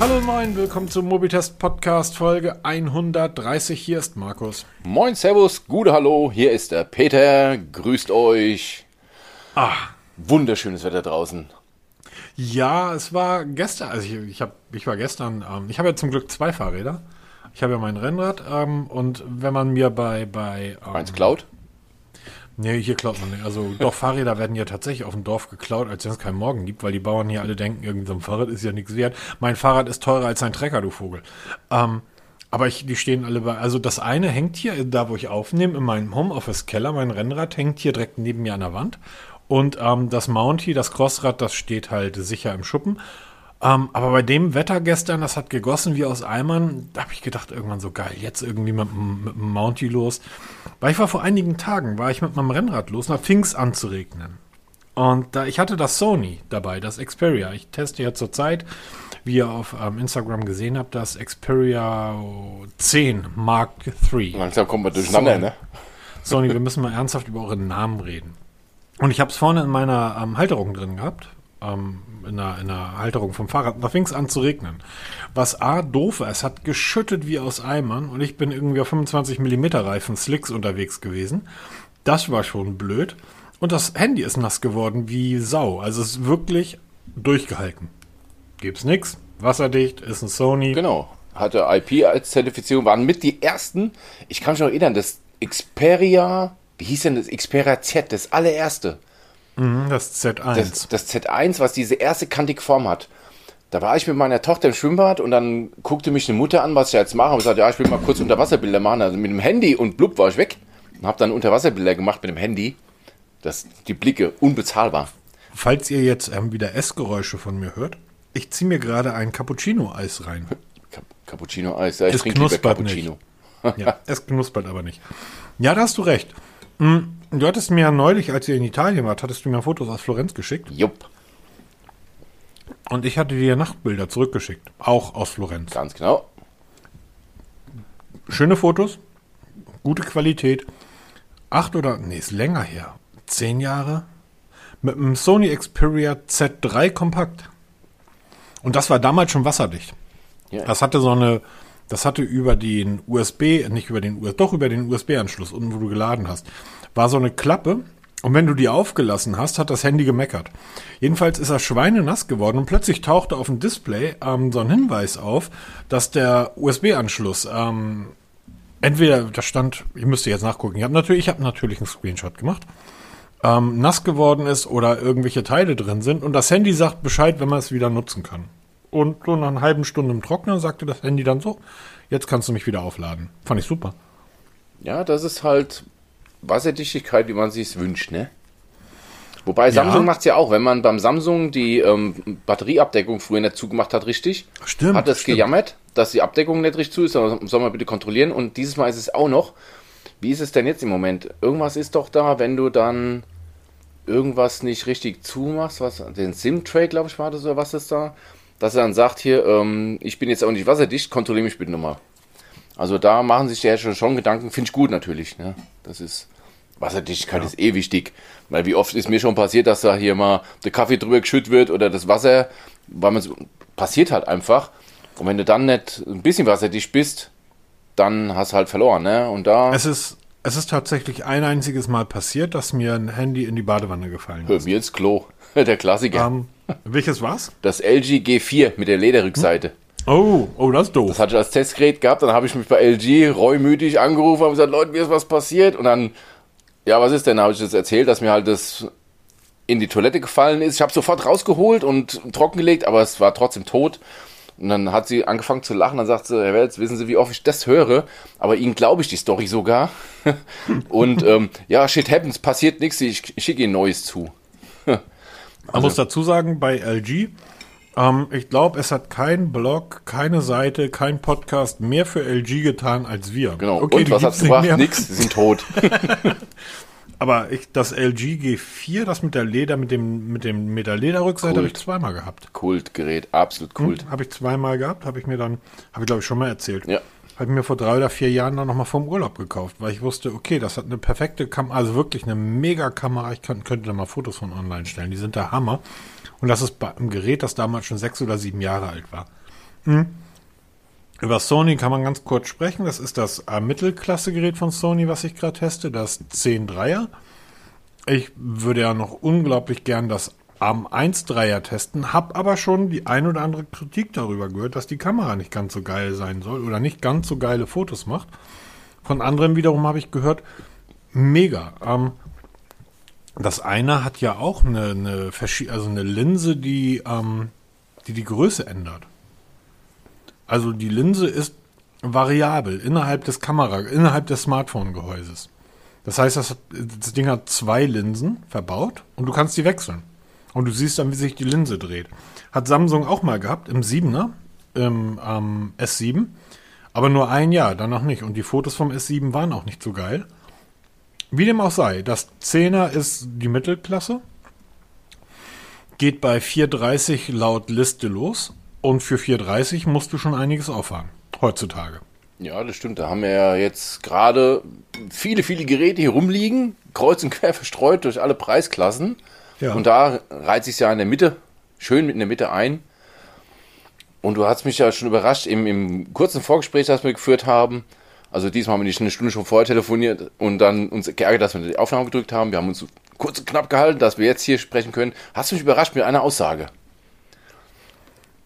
Hallo und moin, willkommen zum Mobiltest Podcast Folge 130. Hier ist Markus. Moin, servus, gute Hallo, hier ist der Peter. Grüßt euch. Ach, wunderschönes Wetter draußen. Ja, es war gestern, also ich habe ja zum Glück zwei Fahrräder. Ich habe ja mein Rennrad und wenn man mir bei eins klaut? Nee, hier klaut man nicht. Also doch, Fahrräder werden ja tatsächlich auf dem Dorf geklaut, als wenn es keinen Morgen gibt, weil die Bauern hier alle denken, irgend so ein Fahrrad ist ja nichts wert. Mein Fahrrad ist teurer als ein Trecker, du Vogel. Aber die stehen alle bei... Also das eine hängt hier, da wo ich aufnehme, in meinem Homeoffice-Keller. Mein Rennrad hängt hier direkt neben mir an der Wand. Und das Mountie, das Crossrad, das steht halt sicher im Schuppen. Aber bei dem Wetter gestern, das hat gegossen wie aus Eimern, da habe ich gedacht, irgendwann so geil, jetzt irgendwie mit dem Mountie los. Weil ich war vor einigen Tagen, war ich mit meinem Rennrad los und da fing es an zu regnen. Und ich hatte das Sony dabei, das Xperia. Ich teste ja zurzeit, wie ihr auf Instagram gesehen habt, das Xperia 10 Mark III. Langsam kommen wir durcheinander, Sony, ne? Sony, wir müssen mal ernsthaft über euren Namen reden. Und ich habe es vorne in meiner Halterung drin gehabt, in der Halterung vom Fahrrad. Da fing es an zu regnen. Was A, doof war, es hat geschüttet wie aus Eimern und ich bin irgendwie auf 25mm Reifen Slicks unterwegs gewesen. Das war schon blöd. Und das Handy ist nass geworden wie Sau. Also es ist wirklich durchgehalten. Gibt's nix. Wasserdicht, ist ein Sony. Genau. Hatte IP als Zertifizierung, waren mit die ersten. Ich kann mich noch erinnern, das Xperia, wie hieß denn das? Xperia Z, das allererste. Das Z1. Das Z1, was diese erste kantige Form hat. Da war ich mit meiner Tochter im Schwimmbad und dann guckte mich eine Mutter an, was ich jetzt mache. Und ich sagte, ja, ich will mal kurz Unterwasserbilder machen. Also mit dem Handy und blub war ich weg. Und habe dann Unterwasserbilder gemacht mit dem Handy. Die Blicke, unbezahlbar. Falls ihr jetzt wieder Essgeräusche von mir hört, ich ziehe mir gerade ein Cappuccino-Eis rein. Cappuccino-Eis, ja, ich trinke lieber Cappuccino. Nicht. Ja, es knuspert aber nicht. Ja, da hast du recht. Du hattest mir ja neulich, als ihr in Italien wart, hattest du mir Fotos aus Florenz geschickt. Jupp. Und ich hatte dir Nachtbilder zurückgeschickt, auch aus Florenz. Ganz genau. Schöne Fotos, gute Qualität. 10 Jahre. Mit einem Sony Xperia Z3 kompakt. Und das war damals schon wasserdicht. Yeah. Das hatte über den USB-Anschluss, unten wo du geladen hast, war so eine Klappe. Und wenn du die aufgelassen hast, hat das Handy gemeckert. Jedenfalls ist er schweinenass geworden und plötzlich tauchte auf dem Display so ein Hinweis auf, dass der USB-Anschluss entweder, da stand, ich müsste jetzt nachgucken, ich habe natürlich einen Screenshot gemacht, nass geworden ist oder irgendwelche Teile drin sind und das Handy sagt Bescheid, wenn man es wieder nutzen kann. Und so nach einer halben Stunde im Trockner sagte das Handy dann so, jetzt kannst du mich wieder aufladen. Fand ich super. Ja, das ist halt Wasserdichtigkeit, wie man sich's wünscht, ne? Wobei Samsung macht's ja auch. Wenn man beim Samsung die Batterieabdeckung früher nicht zugemacht hat, richtig, stimmt, hat das gejammert, dass die Abdeckung nicht richtig zu ist. Aber soll man bitte kontrollieren. Und dieses Mal ist es auch noch. Wie ist es denn jetzt im Moment? Irgendwas ist doch da, wenn du dann irgendwas nicht richtig zumachst. Was, den SIM-Tray, glaube ich, war das oder was ist da? Dass er dann sagt, hier, ich bin jetzt auch nicht wasserdicht, kontrolliere mich bitte nochmal. Also da machen sich die Hersteller schon Gedanken, finde ich gut natürlich. Ne? Das ist, Wasserdichtigkeit ist eh wichtig. Weil wie oft ist mir schon passiert, dass da hier mal der Kaffee drüber geschüttet wird oder das Wasser, weil man es passiert halt einfach. Und wenn du dann nicht ein bisschen wasserdicht bist, dann hast du halt verloren. Ne? Und da es ist tatsächlich ein einziges Mal passiert, dass mir ein Handy in die Badewanne gefallen ist. Mir ins Klo, der Klassiker. Welches war's? Das LG G4 mit der Lederrückseite. Oh, das ist doof. Das hatte ich als Testgerät gehabt, dann habe ich mich bei LG reumütig angerufen und gesagt, Leute, mir ist was passiert. Und dann, ja, was ist denn? Da habe ich das erzählt, dass mir halt das in die Toilette gefallen ist. Ich habe sofort rausgeholt und trockengelegt, aber es war trotzdem tot. Und dann hat sie angefangen zu lachen, dann sagt sie, Herr Welz, wissen Sie, wie oft ich das höre? Aber Ihnen glaube ich die Story sogar. Und ja, shit happens, passiert nichts, ich schicke Ihnen Neues zu. Man muss dazu sagen, bei LG, ich glaube, es hat kein Blog, keine Seite, kein Podcast mehr für LG getan als wir. Genau, okay, und was hat's gebracht? Nix, sie sind tot. Aber das LG G4, das mit der Lederrückseite, habe ich zweimal gehabt. Kultgerät, absolut Kult. Habe ich zweimal gehabt, habe ich glaube ich schon mal erzählt. Ja. Habe ich mir vor 3 oder 4 Jahren dann nochmal vom Urlaub gekauft, weil ich wusste, okay, das hat eine perfekte Kamera, also wirklich eine Mega-Kamera. Ich könnte da mal Fotos von online stellen, die sind der Hammer. Und das ist bei einem Gerät, das damals schon 6 oder 7 Jahre alt war. Über Sony kann man ganz kurz sprechen. Das ist das Mittelklasse-Gerät von Sony, was ich gerade teste, das 10.3er. Ich würde ja noch unglaublich gern das am 1.3er testen, habe aber schon die ein oder andere Kritik darüber gehört, dass die Kamera nicht ganz so geil sein soll oder nicht ganz so geile Fotos macht. Von anderen wiederum habe ich gehört, mega. Das eine hat ja auch eine Linse, die Größe ändert. Also die Linse ist variabel innerhalb des Smartphone-Gehäuses. Das heißt, das Ding hat zwei Linsen verbaut und du kannst die wechseln. Und du siehst dann, wie sich die Linse dreht. Hat Samsung auch mal gehabt, im 7er, im S7. Aber nur ein Jahr, danach nicht. Und die Fotos vom S7 waren auch nicht so geil. Wie dem auch sei, das 10er ist die Mittelklasse. Geht bei 4,30 laut Liste los. Und für 4,30 musst du schon einiges auffahren, heutzutage. Ja, das stimmt. Da haben wir ja jetzt gerade viele, viele Geräte hier rumliegen. Kreuz und quer verstreut durch alle Preisklassen. Ja. Und da reiht sich ja in der Mitte, schön mit in der Mitte ein. Und du hast mich ja schon überrascht, im kurzen Vorgespräch, das wir geführt haben. Also diesmal haben wir nicht eine Stunde schon vorher telefoniert und dann uns geärgert, dass wir die Aufnahme gedrückt haben. Wir haben uns kurz und knapp gehalten, dass wir jetzt hier sprechen können. Hast du mich überrascht mit einer Aussage?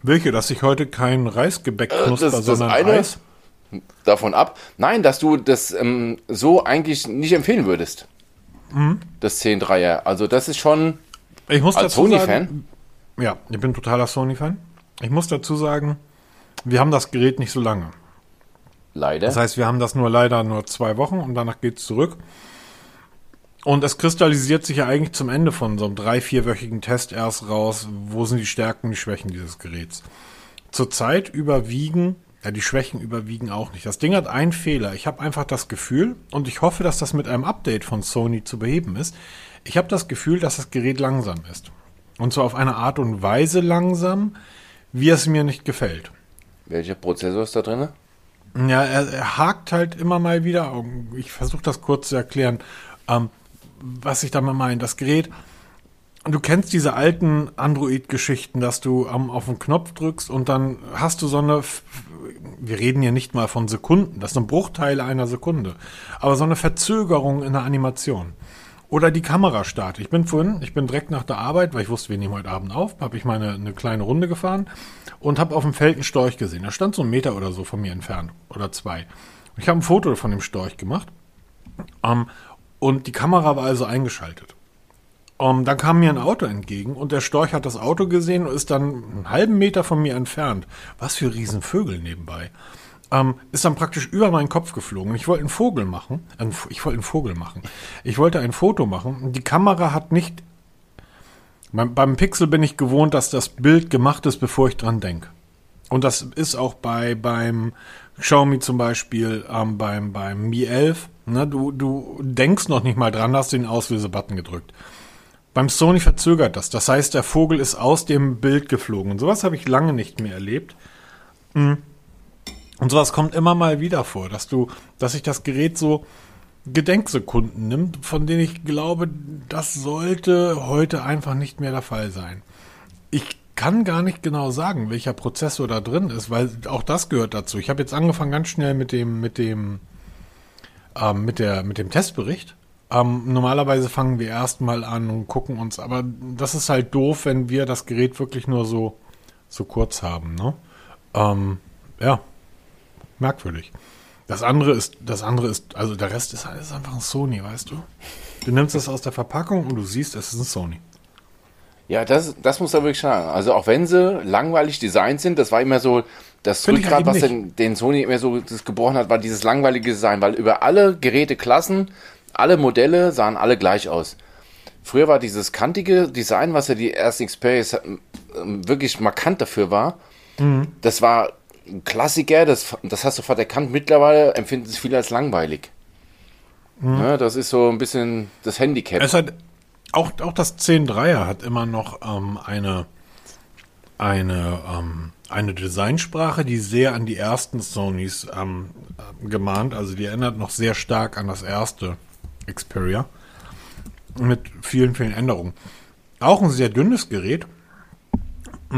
Welche? Dass ich heute kein Reisgebäck knusper, sondern Reis? Davon ab. Nein, dass du das so eigentlich nicht empfehlen würdest. Mhm. Das 10.3er. Also das ist schon... Ich muss als Sony-Fan. Ja, ich bin totaler Sony-Fan. Ich muss dazu sagen, wir haben das Gerät nicht so lange. Leider. Das heißt, wir haben das leider nur 2 Wochen und danach geht es zurück. Und es kristallisiert sich ja eigentlich zum Ende von so einem 3-4-wöchigen Test erst raus, wo sind die Stärken und die Schwächen dieses Geräts. Zurzeit überwiegen... Ja, die Schwächen überwiegen auch nicht. Das Ding hat einen Fehler. Ich habe einfach das Gefühl, und ich hoffe, dass das mit einem Update von Sony zu beheben ist, ich habe das Gefühl, dass das Gerät langsam ist. Und zwar auf eine Art und Weise langsam, wie es mir nicht gefällt. Welcher Prozessor ist da drin? Ja, er hakt halt immer mal wieder. Ich versuche das kurz zu erklären, was ich damit meine. Das Gerät... Du kennst diese alten Android-Geschichten, dass du auf den Knopf drückst und dann hast du so eine, wir reden hier nicht mal von Sekunden, das sind Bruchteile einer Sekunde, aber so eine Verzögerung in der Animation. Oder die Kamera startet. Ich bin direkt nach der Arbeit, weil ich wusste, wir nehmen heute Abend auf, habe ich eine kleine Runde gefahren und habe auf dem Feld einen Storch gesehen. Da stand so 1 Meter oder so von mir entfernt oder 2. Ich habe ein Foto von dem Storch gemacht und die Kamera war also eingeschaltet. Dann kam mir ein Auto entgegen und der Storch hat das Auto gesehen und ist dann einen halben Meter von mir entfernt. Was für Riesenvögel nebenbei. Ist dann praktisch über meinen Kopf geflogen. Ich wollte einen Vogel machen. Ich wollte ein Foto machen. Die Kamera hat nicht... Beim Pixel bin ich gewohnt, dass das Bild gemacht ist, bevor ich dran denke. Und das ist auch beim Xiaomi zum Beispiel, beim Mi 11. Ne? Du denkst noch nicht mal dran, hast den Auslöse-Button gedrückt. Beim Sony verzögert das. Das heißt, der Vogel ist aus dem Bild geflogen. Und sowas habe ich lange nicht mehr erlebt. Und sowas kommt immer mal wieder vor, dass sich das Gerät so Gedenksekunden nimmt, von denen ich glaube, das sollte heute einfach nicht mehr der Fall sein. Ich kann gar nicht genau sagen, welcher Prozessor da drin ist, weil auch das gehört dazu. Ich habe jetzt angefangen, ganz schnell mit dem Testbericht. Normalerweise fangen wir erstmal an und gucken uns, aber das ist halt doof, wenn wir das Gerät wirklich nur so kurz haben, ne? Ja, merkwürdig. Das andere ist, also der Rest ist alles einfach ein Sony, weißt du? Du nimmst das aus der Verpackung und du siehst, es ist ein Sony. Ja, das muss da wirklich sagen. Also auch wenn sie langweilig designt sind, das war immer so das Rückgrat, was den Sony immer so das gebrochen hat, war dieses langweilige Design, weil über alle Geräteklassen alle Modelle sahen alle gleich aus. Früher war dieses kantige Design, was ja die ersten Xperia wirklich markant dafür war, das war ein Klassiker, das hast du sofort erkannt. Mittlerweile empfinden es viele als langweilig. Ja, das ist so ein bisschen das Handicap. Es hat, auch das 10.3er hat immer noch eine Designsprache, die sehr an die ersten Sonys gemahnt. Also die erinnert noch sehr stark an das erste Xperia mit vielen, vielen Änderungen. Auch ein sehr dünnes Gerät.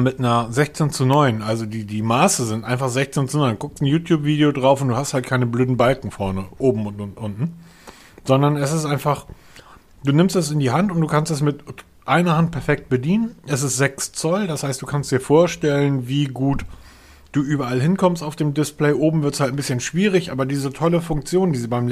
mit einer 16:9, also die Maße sind einfach 16:9. Du guckst ein YouTube-Video drauf und du hast halt keine blöden Balken vorne, oben und unten, sondern es ist einfach, du nimmst es in die Hand und du kannst es mit einer Hand perfekt bedienen. Es ist 6 Zoll, das heißt, du kannst dir vorstellen, wie gut du überall hinkommst auf dem Display. Oben wird es halt ein bisschen schwierig, aber diese tolle Funktion, die sie beim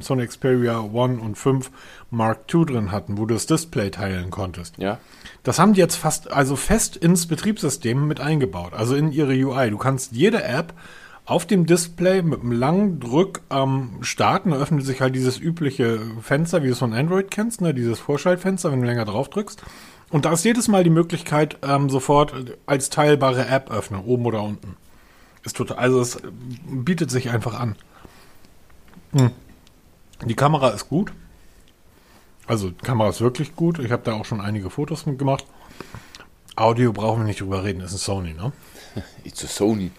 Sony Xperia 1 und 5 Mark II drin hatten, wo du das Display teilen konntest. Ja. Das haben die jetzt fest ins Betriebssystem mit eingebaut, also in ihre UI. Du kannst jede App auf dem Display mit einem langen Druck starten. Da öffnet sich halt dieses übliche Fenster, wie du es von Android kennst, ne? Dieses Vorschaltfenster, wenn du länger drauf drückst. Und da ist jedes Mal die Möglichkeit, sofort als teilbare App öffnen, oben oder unten. Ist total, also es bietet sich einfach an. Hm. Die Kamera ist gut. Also die Kamera ist wirklich gut. Ich habe da auch schon einige Fotos mitgemacht. Audio brauchen wir nicht drüber reden. Das ist ein Sony, ne? It's a Sony.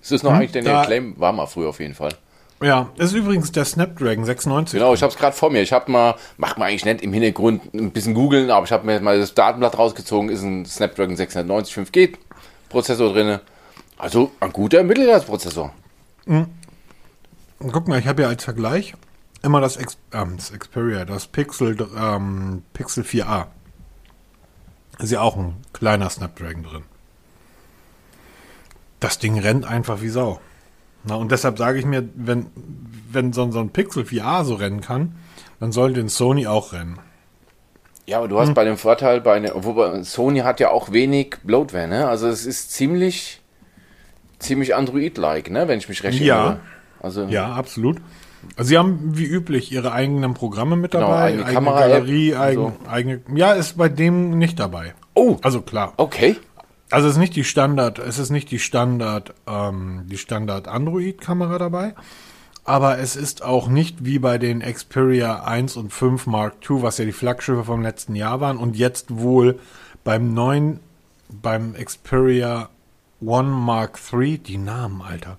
Das ist noch eigentlich der Claim, war mal früher auf jeden Fall. Ja, ist übrigens der Snapdragon 96. Genau, ich habe es gerade vor mir. Ich habe mal, macht man eigentlich nicht im Hintergrund ein bisschen googeln, aber ich habe mir jetzt mal das Datenblatt rausgezogen, ist ein Snapdragon 690 5G Prozessor drin. Also ein guter Mittelklasse-Prozessor. Mhm. Guck mal, ich habe ja als Vergleich immer das Xperia, das Pixel 4a. Ist ja auch ein kleiner Snapdragon drin. Das Ding rennt einfach wie Sau. Na, und deshalb sage ich mir, wenn so ein Pixel 4a so rennen kann, dann sollte ein Sony auch rennen. Ja, aber du hast bei dem Vorteil, wobei Sony hat ja auch wenig Bloatware, ne? Also es ist ziemlich Android-like, ne? Wenn ich mich recht erinnere. Also, ja, absolut. Also sie haben wie üblich ihre eigenen Programme mit dabei, eigene Kamera, Galerie, eigene. Ja, ist bei dem nicht dabei. Oh, also klar. Okay. Also es ist nicht die Standard Android-Kamera dabei, aber es ist auch nicht wie bei den Xperia 1 und 5 Mark II, was ja die Flaggschiffe vom letzten Jahr waren und jetzt wohl beim Xperia 1 Mark III, die Namen, Alter.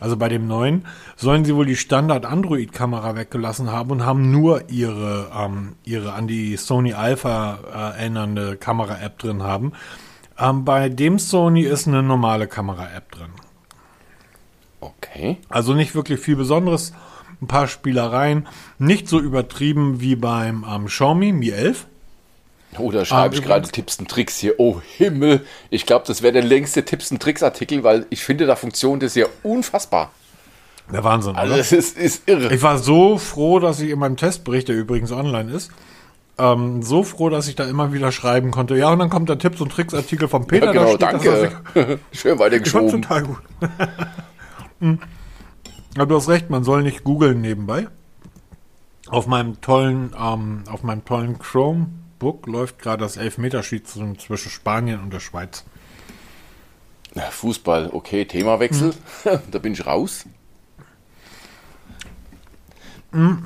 Also bei dem neuen sollen sie wohl die Standard Android-Kamera weggelassen haben und haben nur ihre an die Sony Alpha erinnernde Kamera-App drin haben. Bei dem Sony ist eine normale Kamera-App drin. Okay. Also nicht wirklich viel Besonderes. Ein paar Spielereien. Nicht so übertrieben wie beim Xiaomi Mi 11. Oh, da schreibe ich gerade Tipps und Tricks hier. Oh Himmel. Ich glaube, das wäre der längste Tipps und Tricks-Artikel, weil ich finde, da funktioniert das ja unfassbar. Der Wahnsinn, oder? Also es ist irre. Ich war so froh, dass ich in meinem Testbericht, der übrigens online ist, so froh, dass ich da immer wieder schreiben konnte. Ja, und dann kommt der Tipps- und Tricks-Artikel von Peter. Ja, genau, steht, danke. Schön weitergeschoben. Total gut. Aber du hast recht, man soll nicht googeln nebenbei. Auf meinem tollen Chromebook läuft gerade das Elfmeterschießen zwischen Spanien und der Schweiz. Fußball, okay, Themawechsel. Da bin ich raus.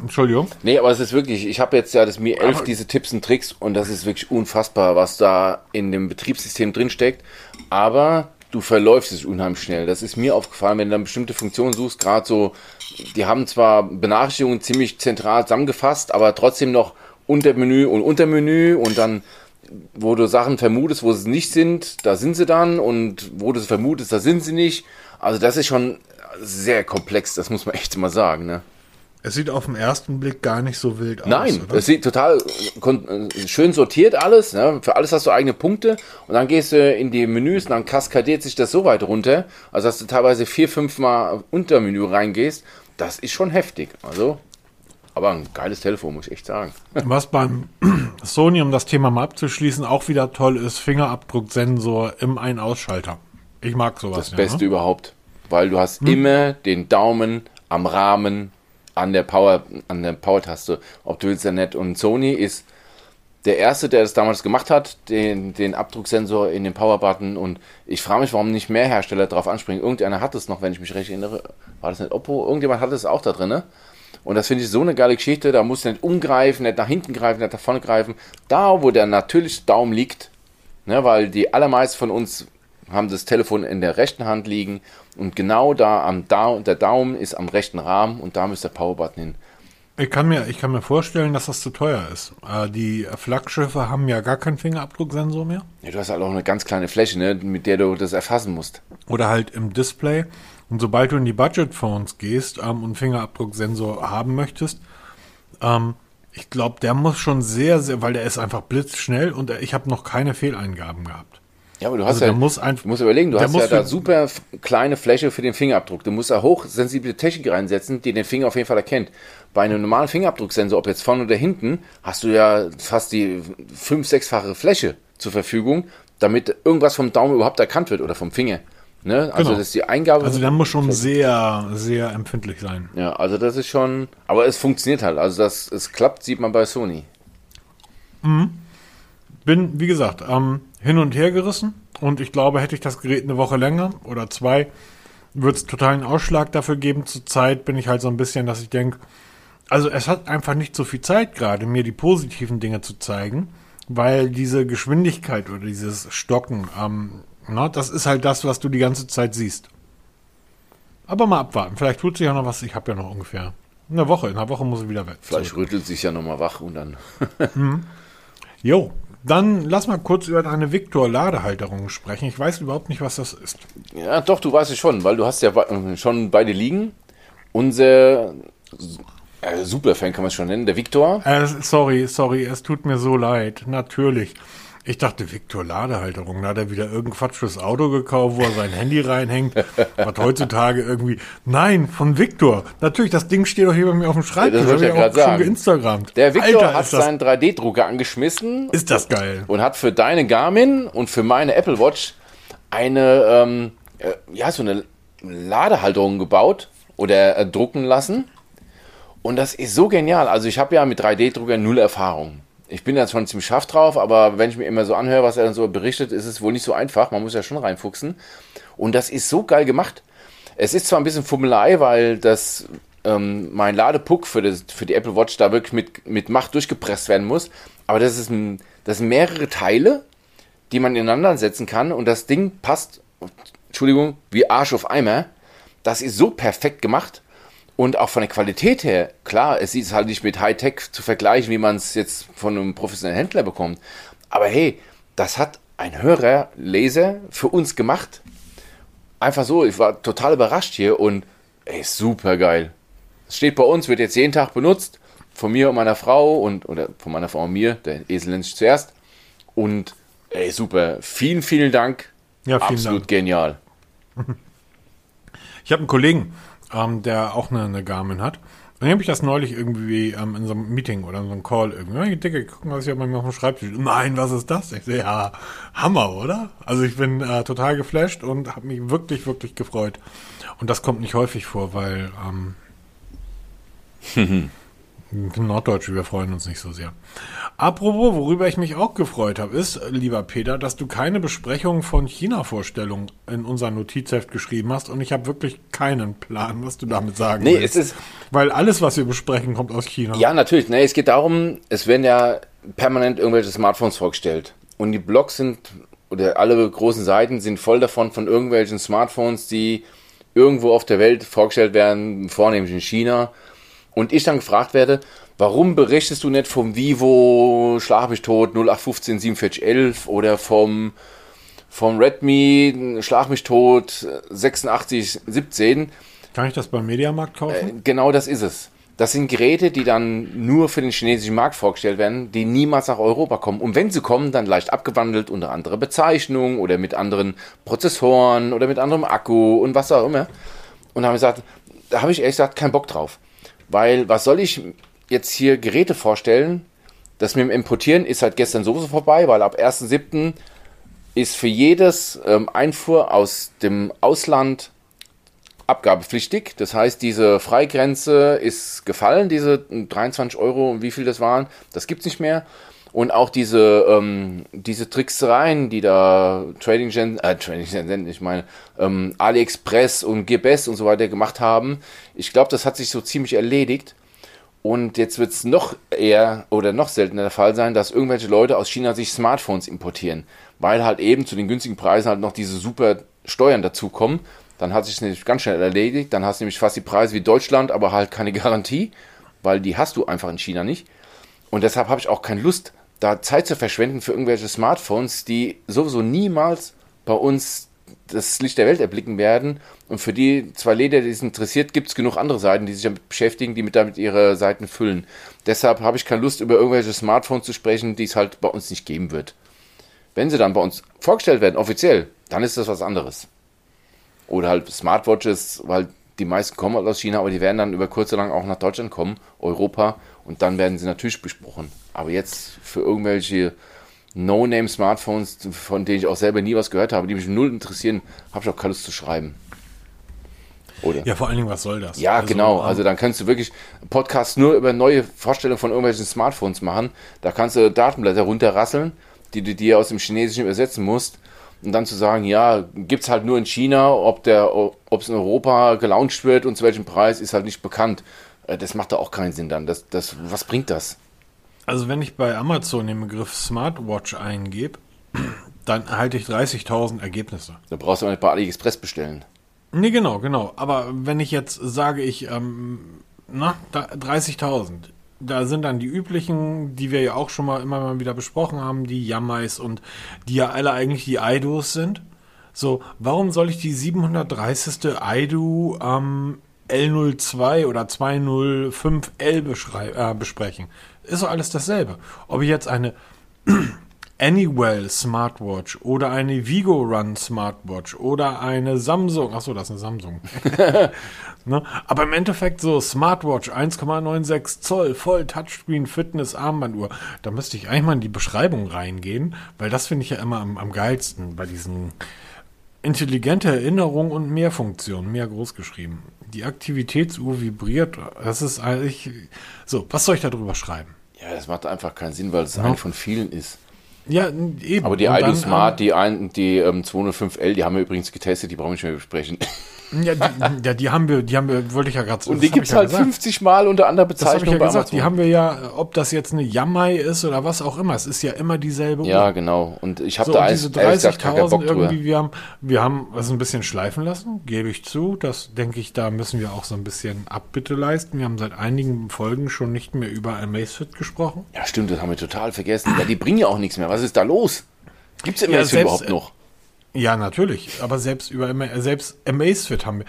Entschuldigung. Nee, aber es ist wirklich, ich habe jetzt ja das Mi 11, diese Tipps und Tricks, und das ist wirklich unfassbar, was da in dem Betriebssystem drinsteckt, aber du verläufst es unheimlich schnell. Das ist mir aufgefallen, wenn du dann bestimmte Funktionen suchst, gerade so, die haben zwar Benachrichtigungen ziemlich zentral zusammengefasst, aber trotzdem noch Untermenü und dann, wo du Sachen vermutest, wo sie nicht sind, da sind sie dann, und wo du sie vermutest, da sind sie nicht. Also das ist schon sehr komplex, das muss man echt mal sagen, ne? Es sieht auf den ersten Blick gar nicht so wild aus. Nein, oder? Es sieht total schön sortiert alles. Ne? Für alles hast du eigene Punkte. Und dann gehst du in die Menüs und dann kaskadiert sich das so weit runter, also dass du teilweise 4-5 Mal unter Menü reingehst. Das ist schon heftig. Also, aber ein geiles Telefon, muss ich echt sagen. Was beim Sony, um das Thema mal abzuschließen, auch wieder toll ist, Fingerabdrucksensor im Ein-Ausschalter. Ich mag sowas. Das Beste überhaupt. Weil du hast immer den Daumen am Rahmen, an der Power-Taste, ob du willst oder nicht. Und Sony ist der Erste, der das damals gemacht hat, den Abdrucksensor in den Power-Button. Und ich frage mich, warum nicht mehr Hersteller darauf anspringen. Irgendeiner hat es noch, wenn ich mich recht erinnere. War das nicht Oppo? Irgendjemand hatte es auch da drin. Ne? Und das finde ich so eine geile Geschichte. Da musst du nicht umgreifen, nicht nach hinten greifen, nicht nach vorne greifen. Da, wo der natürliche Daumen liegt, ne? Weil die allermeisten von uns haben das Telefon in der rechten Hand liegen und genau da der Daumen ist am rechten Rahmen und da müsste der Power-Button hin. Ich kann mir vorstellen, dass das zu teuer ist. Die Flaggschiffe haben ja gar keinen Fingerabdrucksensor mehr. Ja, du hast halt auch eine ganz kleine Fläche, ne, mit der du das erfassen musst. Oder halt im Display. Und sobald du in die Budget-Phones gehst und Fingerabdrucksensor haben möchtest, ich glaube, der muss schon sehr, sehr, weil der ist einfach blitzschnell und ich habe noch keine Fehleingaben gehabt. Ja, aber du hast also ja, du musst überlegen, du hast ja da super kleine Fläche für den Fingerabdruck. Du musst da hochsensible Technik reinsetzen, die den Finger auf jeden Fall erkennt. Bei einem normalen Fingerabdrucksensor, ob jetzt vorne oder hinten, hast du ja fast die 5-6-fache Fläche zur Verfügung, damit irgendwas vom Daumen überhaupt erkannt wird oder vom Finger. Ne? Also genau. Das ist die Eingabe. Also der muss schon sehr, sehr empfindlich sein. Ja, also das ist schon, aber es funktioniert halt. Also es klappt, sieht man bei Sony. Mhm. Bin, wie gesagt, hin und her gerissen und ich glaube, hätte ich das Gerät eine Woche länger oder zwei, würde es totalen Ausschlag dafür geben. Zurzeit bin ich halt so ein bisschen, dass ich denke, also es hat einfach nicht so viel Zeit gerade, mir die positiven Dinge zu zeigen, weil diese Geschwindigkeit oder dieses Stocken, das ist halt das, was du die ganze Zeit siehst. Aber mal abwarten, vielleicht tut sich ja noch was, ich habe ja noch ungefähr in einer Woche muss ich wieder weg. Vielleicht rüttelt sich ja nochmal wach und dann... Jo, dann lass mal kurz über deine Victor-Ladehalterung sprechen. Ich weiß überhaupt nicht, was das ist. Ja, doch, du weißt es schon, weil du hast ja schon beide liegen. Unser Superfan kann man es schon nennen, der Victor. Sorry, es tut mir so leid, natürlich. Ich dachte, Victor-Ladehalterung, da hat er wieder irgendein Quatsch fürs Auto gekauft, wo er sein Handy reinhängt, was heutzutage irgendwie... Nein, von Victor. Natürlich, das Ding steht doch hier bei mir auf dem Schreibtisch. Ja, das wollte ich ja gerade sagen. Schon geinstagrammt. Der Victor hat seinen 3D-Drucker angeschmissen. Ist das geil. Und hat für deine Garmin und für meine Apple Watch eine Ladehalterung gebaut oder drucken lassen. Und das ist so genial. Also ich habe ja mit 3D-Druckern 0 Erfahrung. Ich bin da schon ziemlich scharf drauf, aber wenn ich mir immer so anhöre, was er dann so berichtet, ist es wohl nicht so einfach. Man muss ja schon reinfuchsen. Und das ist so geil gemacht. Es ist zwar ein bisschen Fummelei, weil das mein Ladepuck für die Apple Watch da wirklich mit Macht durchgepresst werden muss, aber das sind mehrere Teile, die man ineinander setzen kann und das Ding passt, Entschuldigung, wie Arsch auf Eimer. Das ist so perfekt gemacht. Und auch von der Qualität her, klar, es ist halt nicht mit Hightech zu vergleichen, wie man es jetzt von einem professionellen Händler bekommt. Aber hey, das hat ein Hörer, Leser für uns gemacht. Einfach so, ich war total überrascht hier und ey, super geil. Es steht bei uns, wird jetzt jeden Tag benutzt, von mir und meiner Frau oder von meiner Frau und mir, der Esel nennt sich zuerst. Und ey, super, vielen, vielen Dank. Ja, vielen Absolut Dank. Genial. Ich habe einen Kollegen, der auch eine Garmin hat. Und dann habe ich das neulich irgendwie in so einem Meeting oder in so einem Call irgendwie. Dicke, gucken, was ich bei mir auf dem Schreibtisch. Nein, was ist das? Ich sehe, ja, Hammer, oder? Also ich bin total geflasht und habe mich wirklich, wirklich gefreut. Und das kommt nicht häufig vor, weil Norddeutsche, wir freuen uns nicht so sehr. Apropos, worüber ich mich auch gefreut habe, ist, lieber Peter, dass du keine Besprechung von China-Vorstellungen in unser Notizheft geschrieben hast und ich habe wirklich keinen Plan, was du damit sagen willst. Es ist... Weil alles, was wir besprechen, kommt aus China. Ja, natürlich. Nee, es geht darum, es werden ja permanent irgendwelche Smartphones vorgestellt. Und die Blogs oder alle großen Seiten sind voll davon, von irgendwelchen Smartphones, die irgendwo auf der Welt vorgestellt werden, vornehmlich in China. Und ich dann gefragt werde, warum berichtest du nicht vom Vivo, schlag mich tot, 0815 4711 oder vom Redmi, schlag mich tot, 8617. Kann ich das beim Mediamarkt kaufen? Genau das ist es. Das sind Geräte, die dann nur für den chinesischen Markt vorgestellt werden, die niemals nach Europa kommen. Und wenn sie kommen, dann leicht abgewandelt unter andere Bezeichnungen oder mit anderen Prozessoren oder mit anderem Akku und was auch immer. Und da habe ich ehrlich gesagt keinen Bock drauf. Weil, was soll ich jetzt hier Geräte vorstellen? Das mit dem Importieren ist halt gestern sowieso vorbei, weil ab 1.7. ist für jedes Einfuhr aus dem Ausland abgabepflichtig. Das heißt, diese Freigrenze ist gefallen, diese 23 Euro und wie viel das waren, das gibt's nicht mehr. Und auch diese Tricksereien, die da AliExpress und GBS und so weiter gemacht haben, ich glaube, das hat sich so ziemlich erledigt. Und jetzt wird es noch eher oder noch seltener der Fall sein, dass irgendwelche Leute aus China sich Smartphones importieren, weil halt eben zu den günstigen Preisen halt noch diese super Steuern dazukommen. Dann hat sich es nämlich ganz schnell erledigt. Dann hast du nämlich fast die Preise wie Deutschland, aber halt keine Garantie. weil die hast du einfach in China nicht. Und deshalb habe ich auch keine Lust, da Zeit zu verschwenden für irgendwelche Smartphones, die sowieso niemals bei uns das Licht der Welt erblicken werden. Und für die zwei Läden, die es interessiert, gibt es genug andere Seiten, die sich damit beschäftigen, die mit damit ihre Seiten füllen. Deshalb habe ich keine Lust, über irgendwelche Smartphones zu sprechen, die es halt bei uns nicht geben wird. Wenn sie dann bei uns vorgestellt werden, offiziell, dann ist das was anderes. Oder halt Smartwatches, weil die meisten kommen halt aus China, aber die werden dann über kurz oder lang auch nach Deutschland kommen, Europa, und dann werden sie natürlich besprochen. Aber jetzt für irgendwelche No-Name-Smartphones, von denen ich auch selber nie was gehört habe, die mich null interessieren, habe ich auch keine Lust zu schreiben. Oder? Ja, vor allen Dingen, was soll das? Ja, also, genau. Also dann kannst du wirklich Podcasts nur über neue Vorstellungen von irgendwelchen Smartphones machen. Da kannst du Datenblätter runterrasseln, die du dir aus dem Chinesischen übersetzen musst. Und dann zu sagen, ja, gibt es halt nur in China, ob es in Europa gelauncht wird und zu welchem Preis, ist halt nicht bekannt. Das macht da auch keinen Sinn dann. Was bringt das? Also wenn ich bei Amazon den Begriff Smartwatch eingebe, dann erhalte ich 30.000 Ergebnisse. Da brauchst du auch nicht bei AliExpress bestellen. Nee, genau. Aber wenn ich jetzt sage, 30.000, da sind dann die üblichen, die wir ja auch schon mal immer mal wieder besprochen haben, die Yamais und die ja alle eigentlich die Eidos sind. So, warum soll ich die 730. Eido L02 oder 205L besprechen? Ist doch alles dasselbe. Ob ich jetzt eine Anywell Smartwatch oder eine Vigo Run Smartwatch oder eine Samsung, achso, das ist eine Samsung. Ne? Aber im Endeffekt so Smartwatch 1,96 Zoll, voll Touchscreen, Fitness, Armbanduhr. Da müsste ich eigentlich mal in die Beschreibung reingehen, weil das finde ich ja immer am geilsten bei diesen intelligente Erinnerung und mehr Funktion, mehr großgeschrieben. Die Aktivitätsuhr vibriert, das ist eigentlich so, was soll ich da drüber schreiben? Ja, das macht einfach keinen Sinn, weil es eine von vielen ist. Ja, eben. Aber die Eido Smart, die 205L, die haben wir übrigens getestet, die brauchen wir nicht mehr besprechen. Ja, die haben wir, wollte ich ja gerade sagen. Und die gibt es halt 50 Mal unter anderer Bezeichnung bei Amazon. Die haben wir ja, ob das jetzt eine Yamai ist oder was auch immer, es ist ja immer dieselbe Uhr. Ja, genau. Und ich habe da diese 30.000 irgendwie, wir haben das ein bisschen schleifen lassen, gebe ich zu. Das denke ich, da müssen wir auch so ein bisschen Abbitte leisten. Wir haben seit einigen Folgen schon nicht mehr über Amazfit gesprochen. Ja, stimmt, das haben wir total vergessen. Ja, die bringen ja auch nichts mehr. Was ist da los? Gibt es Amazfit überhaupt noch? Ja, natürlich, aber selbst Amazfit haben wir.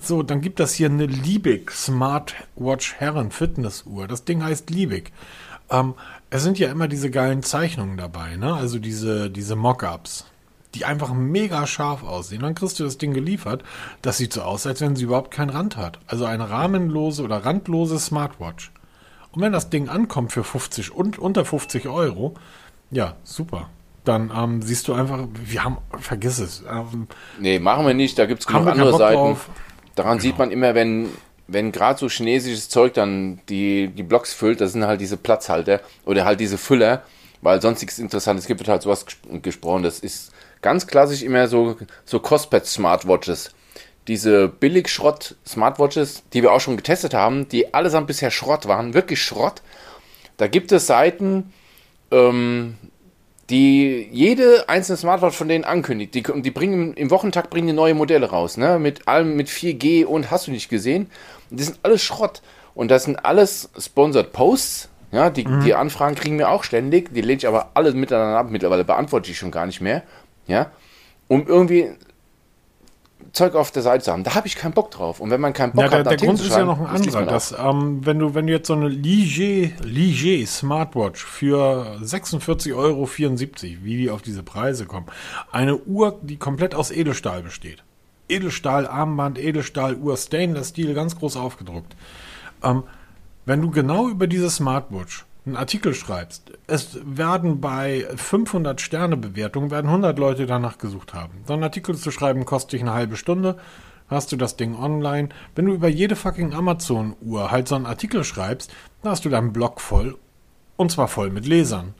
So, dann gibt das hier eine Liebig Smartwatch Herren Fitnessuhr. Das Ding heißt Liebig. Es sind ja immer diese geilen Zeichnungen dabei, ne? Also diese Mockups, die einfach mega scharf aussehen. Dann kriegst du das Ding geliefert. Das sieht so aus, als wenn sie überhaupt keinen Rand hat. Also eine rahmenlose oder randlose Smartwatch. Und wenn das Ding ankommt für 50 und unter 50 Euro, ja, super. Dann siehst du einfach, vergiss es. Nee, machen wir nicht, da gibt es genug andere Seiten. Drauf. Daran sieht man immer, wenn gerade so chinesisches Zeug dann die Blocks füllt, das sind halt diese Platzhalter oder halt diese Füller, weil sonst nichts Interessantes gibt, wird halt sowas gesprochen. Das ist ganz klassisch immer so Cost-Pad-Smartwatches. Diese Billig-Schrott-Smartwatches, die wir auch schon getestet haben, die allesamt bisher Schrott waren, wirklich Schrott. Da gibt es Seiten, die jede einzelne Smartwatch von denen ankündigt. Die bringen im Wochentakt die neue Modelle raus, ne? Mit allem, mit 4G und hast du nicht gesehen. Und die sind alles Schrott. Und das sind alles Sponsored Posts. Ja, die Anfragen kriegen wir auch ständig. Die lehne ich aber alle miteinander ab. Mittlerweile beantworte ich schon gar nicht mehr. Ja, um irgendwie Zeug auf der Seite zu haben. Da habe ich keinen Bock drauf. Und wenn man keinen Bock hat, dann Grund ist ja noch ein anderer, dass wenn du jetzt so eine Ligier Smartwatch für 46,74 Euro, wie die auf diese Preise kommen, eine Uhr, die komplett aus Edelstahl besteht. Edelstahl Armband, Edelstahl Uhr, Stainless Steel, ganz groß aufgedruckt. Wenn du genau über diese Smartwatch einen Artikel schreibst, es werden bei 500 Sterne-Bewertungen 100 Leute danach gesucht haben. So einen Artikel zu schreiben kostet dich eine halbe Stunde, hast du das Ding online. Wenn du über jede fucking Amazon-Uhr halt so einen Artikel schreibst, dann hast du deinen Blog voll und zwar voll mit Lesern.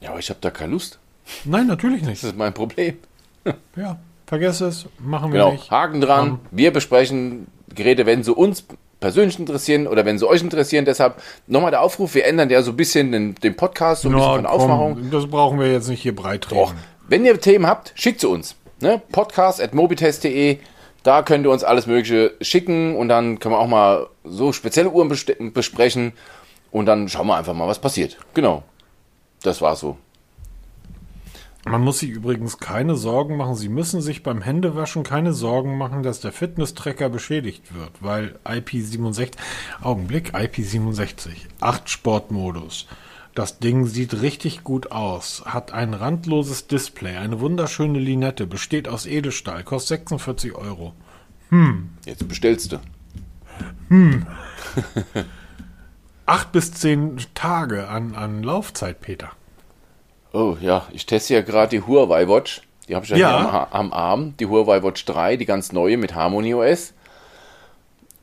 Ja, aber ich habe da keine Lust. Nein, natürlich nicht. Das ist mein Problem. Ja, vergiss es, machen wir nicht. Haken dran, wir besprechen Geräte, wenn sie uns persönlich interessieren oder wenn sie euch interessieren. Deshalb nochmal der Aufruf, wir ändern ja so ein bisschen den Podcast, so ein bisschen von Aufmachung. Das brauchen wir jetzt nicht hier breit reden. Wenn ihr Themen habt, schickt sie uns. Ne? Podcast@mobitest.de, Da könnt ihr uns alles Mögliche schicken und dann können wir auch mal so spezielle Uhren besprechen und dann schauen wir einfach mal, was passiert. Genau, das war's so. Man muss sich übrigens keine Sorgen machen. Sie müssen sich beim Händewaschen keine Sorgen machen, dass der Fitness-Tracker beschädigt wird, weil IP67, 8 Sportmodus. Das Ding sieht richtig gut aus, hat ein randloses Display, eine wunderschöne Linette, besteht aus Edelstahl, kostet 46 Euro. Jetzt bestellst du. 8 bis 10 Tage an Laufzeit, Peter. Oh ja, ich teste ja gerade die Huawei Watch. Die habe ich ja hier am Arm. Die Huawei Watch 3, die ganz neue mit Harmony OS.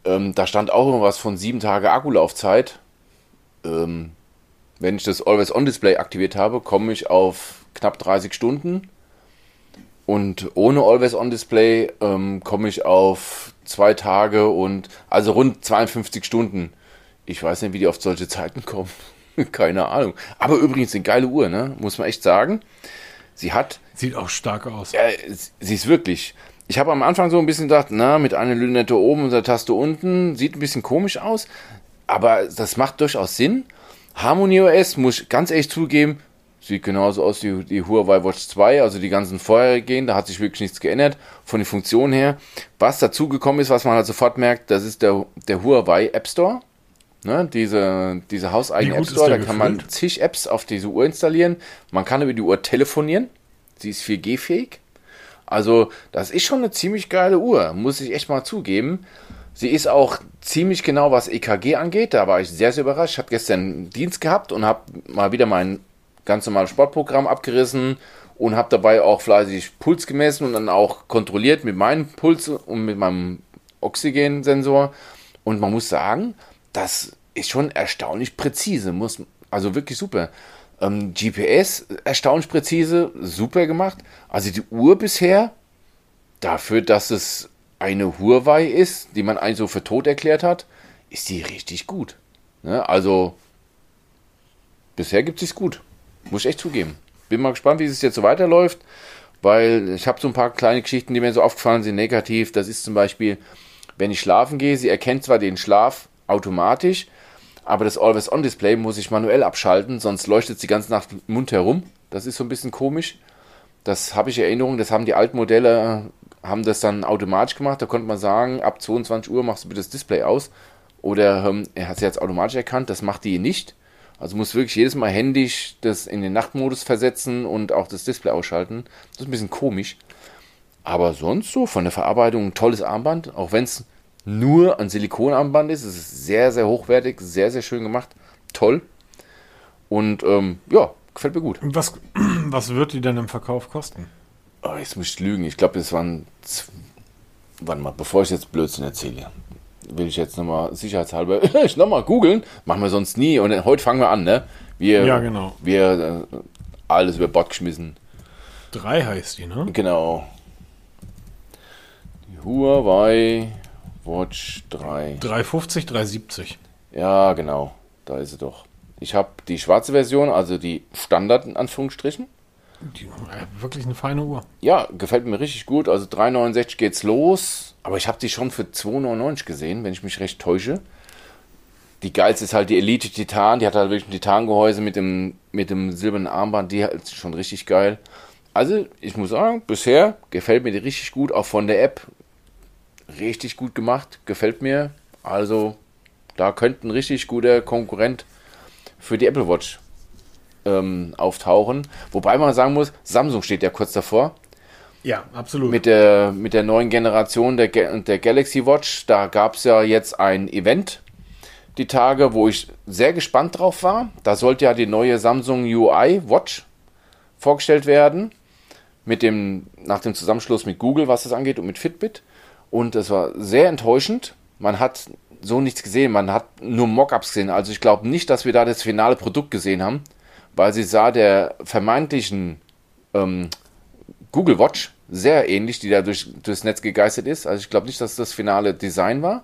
Da stand auch irgendwas von 7 Tage Akkulaufzeit. Wenn ich das Always-On-Display aktiviert habe, komme ich auf knapp 30 Stunden. Und ohne Always-On-Display komme ich auf 2 Tage und also rund 52 Stunden. Ich weiß nicht, wie die auf solche Zeiten kommen. Keine Ahnung. Aber übrigens eine geile Uhr, ne? Muss man echt sagen. Sieht auch stark aus. Ja, sie ist wirklich. Ich habe am Anfang so ein bisschen gedacht, na, mit einer Lünette oben und der Taste unten. Sieht ein bisschen komisch aus. Aber das macht durchaus Sinn. Harmony OS, muss ich ganz ehrlich zugeben, sieht genauso aus wie die Huawei Watch 2. Also die ganzen vorhergehenden, da hat sich wirklich nichts geändert. Von den Funktionen her. Was dazugekommen ist, was man halt sofort merkt, das ist der Huawei App Store. Ne, diese hauseigene App Store, da kann man zig Apps auf diese Uhr installieren. Man kann über die Uhr telefonieren. Sie ist 4G-fähig. Also, das ist schon eine ziemlich geile Uhr, muss ich echt mal zugeben. Sie ist auch ziemlich genau, was EKG angeht. Da war ich sehr, sehr überrascht. Ich habe gestern Dienst gehabt und habe mal wieder mein ganz normales Sportprogramm abgerissen und habe dabei auch fleißig Puls gemessen und dann auch kontrolliert mit meinem Puls und mit meinem Oxygensensor. Und man muss sagen, das ist schon erstaunlich präzise, also wirklich super. GPS erstaunlich präzise, super gemacht. Also die Uhr bisher, dafür, dass es eine Huawei ist, die man eigentlich so für tot erklärt hat, ist die richtig gut. Ne? Also bisher gibt es sich gut, muss ich echt zugeben. Bin mal gespannt, wie es jetzt so weiterläuft, weil ich habe so ein paar kleine Geschichten, die mir so aufgefallen sind, negativ. Das ist zum Beispiel, wenn ich schlafen gehe, sie erkennt zwar den Schlaf automatisch, aber das Always-On-Display muss ich manuell abschalten, sonst leuchtet es die ganze Nacht mundherum. Das ist so ein bisschen komisch. Das habe ich in Erinnerung, das haben die alten Modelle, haben das dann automatisch gemacht. Da konnte man sagen, ab 22 Uhr machst du bitte das Display aus. Oder er hat es jetzt automatisch erkannt, das macht die nicht. Also muss wirklich jedes Mal händisch das in den Nachtmodus versetzen und auch das Display ausschalten. Das ist ein bisschen komisch. Aber sonst so, von der Verarbeitung ein tolles Armband, auch wenn es nur ein Silikonarmband ist. Es ist sehr, sehr hochwertig, sehr, sehr schön gemacht. Toll. Und ja, gefällt mir gut. Was wird die denn im Verkauf kosten? Oh, jetzt muss ich lügen. Ich glaube, das waren... Warte mal, bevor ich jetzt Blödsinn erzähle, will ich jetzt nochmal sicherheitshalber nochmal googeln. Machen wir sonst nie. Und heute fangen wir an, ne? Ja, genau. Wir alles über Bord geschmissen. 3 heißt die, ne? Genau. Die Huawei Watch 3. 350, 370. Ja, genau. Da ist sie doch. Ich habe die schwarze Version, also die Standard in Anführungsstrichen. Die, wirklich eine feine Uhr. Ja, gefällt mir richtig gut. Also 3,69 geht's los. Aber ich habe die schon für 2,99 gesehen, wenn ich mich recht täusche. Die geilste ist halt die Elite Titan. Die hat halt wirklich ein Titangehäuse mit dem silbernen Armband. Die ist schon richtig geil. Also, ich muss sagen, bisher gefällt mir die richtig gut. Auch von der App. Richtig gut gemacht, gefällt mir. Also, da könnte ein richtig guter Konkurrent für die Apple Watch auftauchen. Wobei man sagen muss, Samsung steht ja kurz davor. Ja, absolut. Mit der neuen Generation der Galaxy Watch, da gab es ja jetzt ein Event, die Tage, wo ich sehr gespannt drauf war. Da sollte ja die neue Samsung UI Watch vorgestellt werden, nach dem Zusammenschluss mit Google, was das angeht, und mit Fitbit. Und das war sehr enttäuschend. Man hat so nichts gesehen. Man hat nur Mockups gesehen. Also ich glaube nicht, dass wir da das finale Produkt gesehen haben, weil sie sah der vermeintlichen Google Watch sehr ähnlich, die da durchs Netz gegeistert ist. Also ich glaube nicht, dass das finale Design war.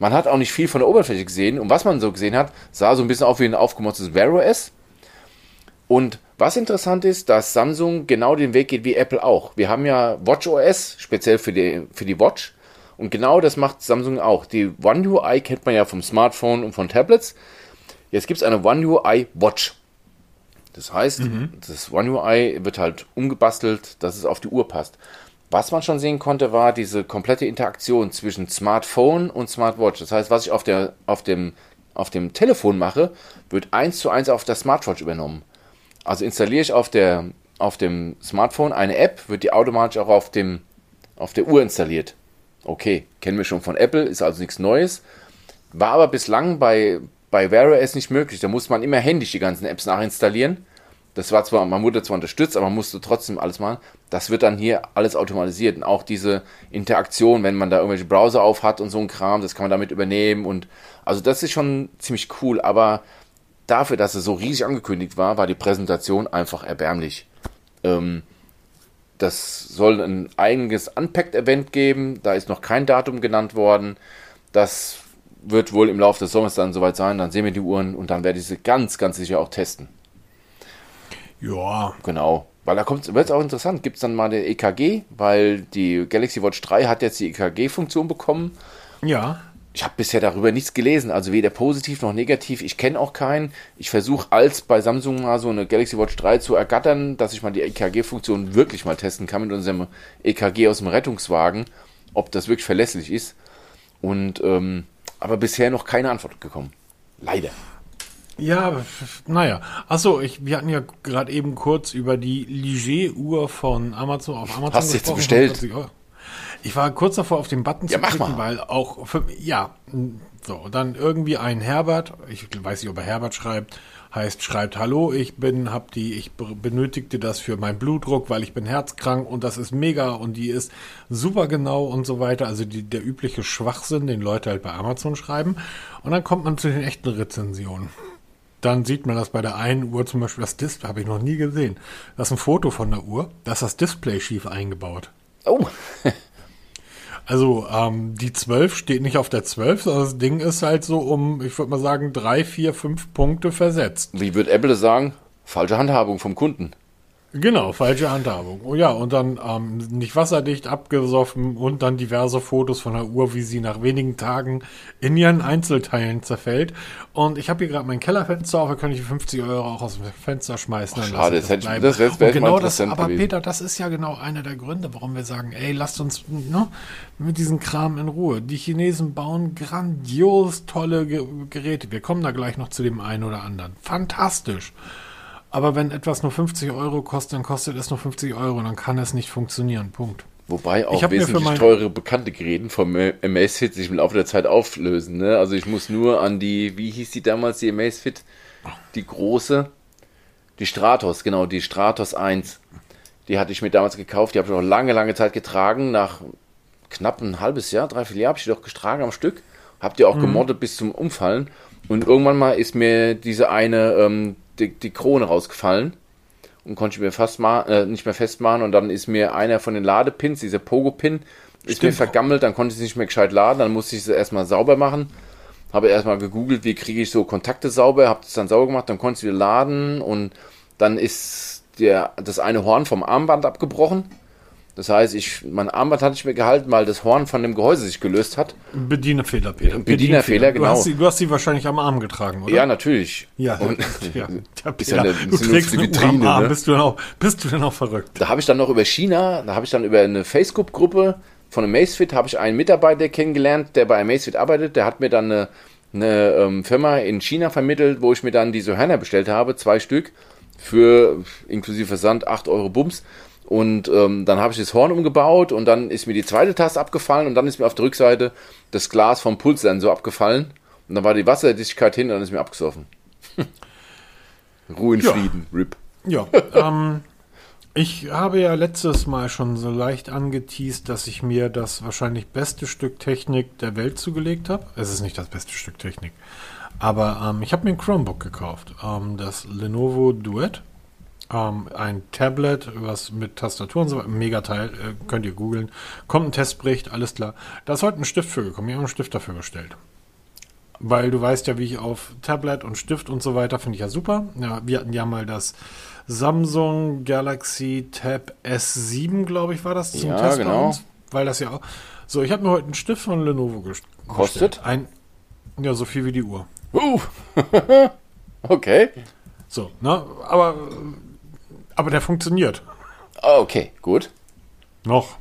Man hat auch nicht viel von der Oberfläche gesehen. Und was man so gesehen hat, sah so ein bisschen auf wie ein aufgemotztes Wear OS. Und was interessant ist, dass Samsung genau den Weg geht wie Apple auch. Wir haben ja Watch OS, speziell für die Watch. Und genau das macht Samsung auch. Die One UI kennt man ja vom Smartphone und von Tablets. Jetzt gibt es eine One UI Watch. Das heißt, das One UI wird halt umgebastelt, dass es auf die Uhr passt. Was man schon sehen konnte, war diese komplette Interaktion zwischen Smartphone und Smartwatch. Das heißt, was ich auf dem Telefon mache, wird 1:1 auf der Smartwatch übernommen. Also installiere ich auf dem Smartphone eine App, wird die automatisch auch auf der Uhr installiert. Okay, kennen wir schon von Apple, ist also nichts Neues. War aber bislang bei Wear OS nicht möglich. Da musste man immer händisch die ganzen Apps nachinstallieren. Das war zwar, man wurde zwar unterstützt, aber man musste trotzdem alles machen. Das wird dann hier alles automatisiert. Und auch diese Interaktion, wenn man da irgendwelche Browser auf hat und so ein Kram, das kann man damit übernehmen. Und also das ist schon ziemlich cool, aber dafür, dass es so riesig angekündigt war, war die Präsentation einfach erbärmlich. Das soll ein eigenes Unpacked-Event geben, da ist noch kein Datum genannt worden. Das wird wohl im Laufe des Sommers dann soweit sein, dann sehen wir die Uhren und dann werde ich sie ganz, ganz sicher auch testen. Ja. Genau, weil da wird es auch interessant, gibt es dann mal eine EKG, weil die Galaxy Watch 3 hat jetzt die EKG-Funktion bekommen. Ja. Ich habe bisher darüber nichts gelesen, also weder positiv noch negativ. Ich kenne auch keinen. Ich versuche als bei Samsung mal so eine Galaxy Watch 3 zu ergattern, dass ich mal die EKG-Funktion wirklich mal testen kann mit unserem EKG aus dem Rettungswagen, ob das wirklich verlässlich ist. Und aber bisher noch keine Antwort gekommen. Leider. Ja, naja. Achso, wir hatten ja gerade eben kurz über die Liget-Uhr von Amazon auf Amazon. Hast du jetzt bestellt? Ich war kurz davor, auf den Button zu klicken, weil auch so, dann irgendwie ein Herbert, ich weiß nicht, ob er Herbert schreibt hallo, ich benötigte das für meinen Blutdruck, weil ich bin herzkrank und das ist mega und die ist super genau und so weiter, also der übliche Schwachsinn, den Leute halt bei Amazon schreiben, und dann kommt man zu den echten Rezensionen. Dann sieht man das bei der einen Uhr zum Beispiel, das Display habe ich noch nie gesehen. Das ist ein Foto von der Uhr, da ist das Display schief eingebaut. Oh. Also die 12 steht nicht auf der 12, sondern das Ding ist halt so um, ich würde mal sagen, 3, 4, 5 Punkte versetzt. Wie wird Apple sagen? Falsche Handhabung vom Kunden. Genau, falsche Handhabung. Oh ja, und dann nicht wasserdicht, abgesoffen und dann diverse Fotos von der Uhr, wie sie nach wenigen Tagen in ihren Einzelteilen zerfällt. Und ich habe hier gerade mein Kellerfenster auf, da könnte ich 50 € auch aus dem Fenster schmeißen. Och, schade, das hätte ich genau das. Aber gewesen. Peter, das ist ja genau einer der Gründe, warum wir sagen, ey, lasst uns mit diesem Kram in Ruhe. Die Chinesen bauen grandios tolle Geräte. Wir kommen da gleich noch zu dem einen oder anderen. Fantastisch. Aber wenn etwas nur 50 € kostet, dann kostet es nur 50 €, dann kann es nicht funktionieren. Punkt. Wobei auch wesentlich teure bekannte Geräte vom Amazfit sich im Laufe der Zeit auflösen. Ne? Also ich muss nur an die, wie hieß die damals, die Amazfit? Die große? Die Stratos, genau, die Stratos 1. Die hatte ich mir damals gekauft, die habe ich auch lange, lange Zeit getragen. Nach knapp ein halbes Jahr, 3-4 Jahre habe ich die doch getragen am Stück. Habe die auch gemoddet bis zum Umfallen. Und irgendwann mal ist mir diese eine... Die Krone rausgefallen und konnte ich mir nicht mehr festmachen, und dann ist mir einer von den Ladepins, dieser Pogo-Pin, ist mir vergammelt, dann konnte ich es nicht mehr gescheit laden, dann musste ich es erstmal sauber machen, habe erstmal gegoogelt, wie kriege ich so Kontakte sauber, habe es dann sauber gemacht, dann konnte ich es wieder laden, und dann ist das eine Horn vom Armband abgebrochen. Das heißt, mein Armband hatte ich mir gehalten, weil das Horn von dem Gehäuse sich gelöst hat. Bedienerfehler, Peter. Bedienerfehler, genau. Du hast sie wahrscheinlich am Arm getragen, oder? Ja, natürlich. Ja, und ja. Du trägst eine Uhr am Arm, ne? Bist du dann auch verrückt? Da habe ich dann noch über eine Facebook-Gruppe von Amazfit, habe ich einen Mitarbeiter kennengelernt, der bei Amazfit arbeitet. Der hat mir dann eine Firma in China vermittelt, wo ich mir dann diese Hörner bestellt habe, 2 Stück, für inklusive Versand 8 € Bums. Und dann habe ich das Horn umgebaut und dann ist mir die zweite Taste abgefallen und dann ist mir auf der Rückseite das Glas vom Pulssensor abgefallen und dann war die Wasserdichtigkeit hin und dann ist mir abgesoffen. Ruhe in Frieden, RIP. Ja, ich habe ja letztes Mal schon so leicht angeteast, dass ich mir das wahrscheinlich beste Stück Technik der Welt zugelegt habe. Es ist nicht das beste Stück Technik, aber ich habe mir ein Chromebook gekauft, das Lenovo Duett. Ein Tablet, was mit Tastatur und so weiter, mega Teil, könnt ihr googeln. Kommt ein Testbericht, alles klar. Da ist heute ein Stift für gekommen, ich habe einen Stift dafür bestellt. Weil du weißt ja, wie ich auf Tablet und Stift und so weiter, finde ich ja super. Ja, wir hatten ja mal das Samsung Galaxy Tab S7, glaube ich, war das zum Test bei uns. Weil das ja auch, So, ich habe mir heute einen Stift von Lenovo bestellt. Kostet? Ja, so viel wie die Uhr. Okay. So, ne? Aber der funktioniert. Okay, gut. Noch.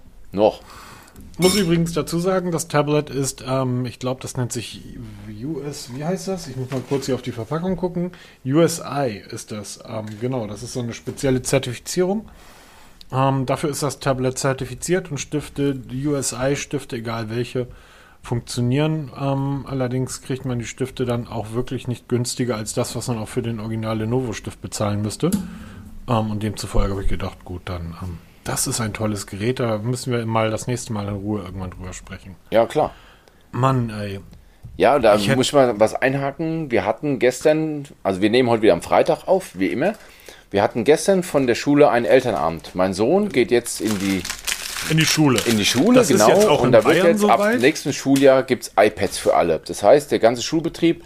Muss übrigens dazu sagen, das Tablet ist, ich glaube, das nennt sich wie heißt das? Ich muss mal kurz hier auf die Verpackung gucken. USI ist das. Genau, das ist so eine spezielle Zertifizierung. Dafür ist das Tablet zertifiziert und Stifte, USI-Stifte, egal welche, funktionieren. Allerdings kriegt man die Stifte dann auch wirklich nicht günstiger als das, was man auch für den original Lenovo-Stift bezahlen müsste. Und demzufolge habe ich gedacht, gut, dann... das ist ein tolles Gerät, da müssen wir mal das nächste Mal in Ruhe irgendwann drüber sprechen. Ja, klar. Mann, ey. Ja, da muss ich mal was einhaken. Wir hatten gestern, also wir nehmen heute wieder am Freitag auf, wie immer. Wir hatten gestern von der Schule einen Elternabend. Mein Sohn geht jetzt in die Schule. In die Schule, das genau. Ist jetzt auch in Bayern wird jetzt so ab nächsten Schuljahr gibt es iPads für alle. Das heißt, der ganze Schulbetrieb,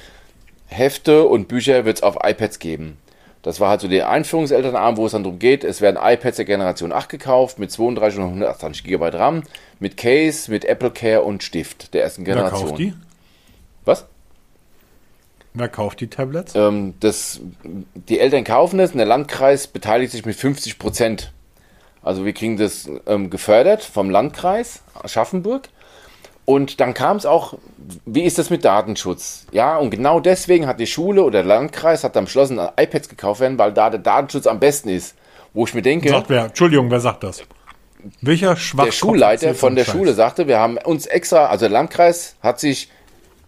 Hefte und Bücher wird es auf iPads geben. Das war halt so der Einführungselternabend, wo es dann darum geht, es werden iPads der Generation 8 gekauft mit 32 und 128 GB RAM, mit Case, mit AppleCare und Stift der ersten Generation. Wer kauft die? Was? Wer kauft die Tablets? Die Eltern kaufen es und der Landkreis beteiligt sich mit 50%. Also wir kriegen das gefördert vom Landkreis Aschaffenburg. Und dann kam es auch, wie ist das mit Datenschutz? Ja, und genau deswegen hat die Schule oder der Landkreis hat dann beschlossen, iPads gekauft werden, weil da der Datenschutz am besten ist. Wo ich mir denke... Sagt wer? Entschuldigung, wer sagt das? Welcher Schwachkopf? Der Schulleiter von der Schule sagte, wir haben uns extra, also der Landkreis hat sich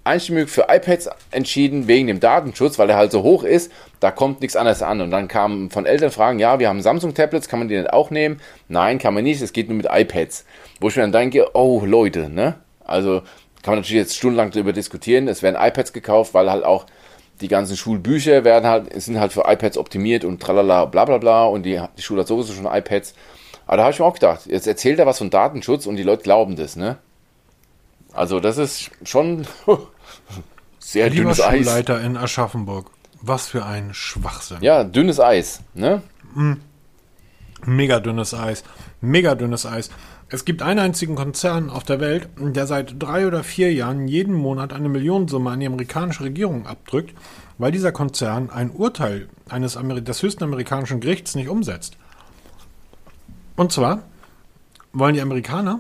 einstimmig für iPads entschieden, wegen dem Datenschutz, weil der halt so hoch ist, da kommt nichts anderes an. Und dann kamen von Eltern Fragen, ja, wir haben Samsung-Tablets, kann man die nicht auch nehmen? Nein, kann man nicht, es geht nur mit iPads. Wo ich mir dann denke, oh Leute, ne? Also kann man natürlich jetzt stundenlang darüber diskutieren. Es werden iPads gekauft, weil halt auch die ganzen Schulbücher sind halt für iPads optimiert und tralala, bla bla bla. Und die Schule hat sowieso schon iPads. Aber da habe ich mir auch gedacht, jetzt erzählt er was von Datenschutz und die Leute glauben das, ne? Also das ist schon sehr dünnes Eis. Lieber Schulleiter in Aschaffenburg, was für ein Schwachsinn. Ja, dünnes Eis, ne? Mega dünnes Eis, mega dünnes Eis. Es gibt einen einzigen Konzern auf der Welt, der seit 3 oder 4 Jahren jeden Monat eine Millionensumme an die amerikanische Regierung abdrückt, weil dieser Konzern ein Urteil des höchsten amerikanischen Gerichts nicht umsetzt. Und zwar wollen die Amerikaner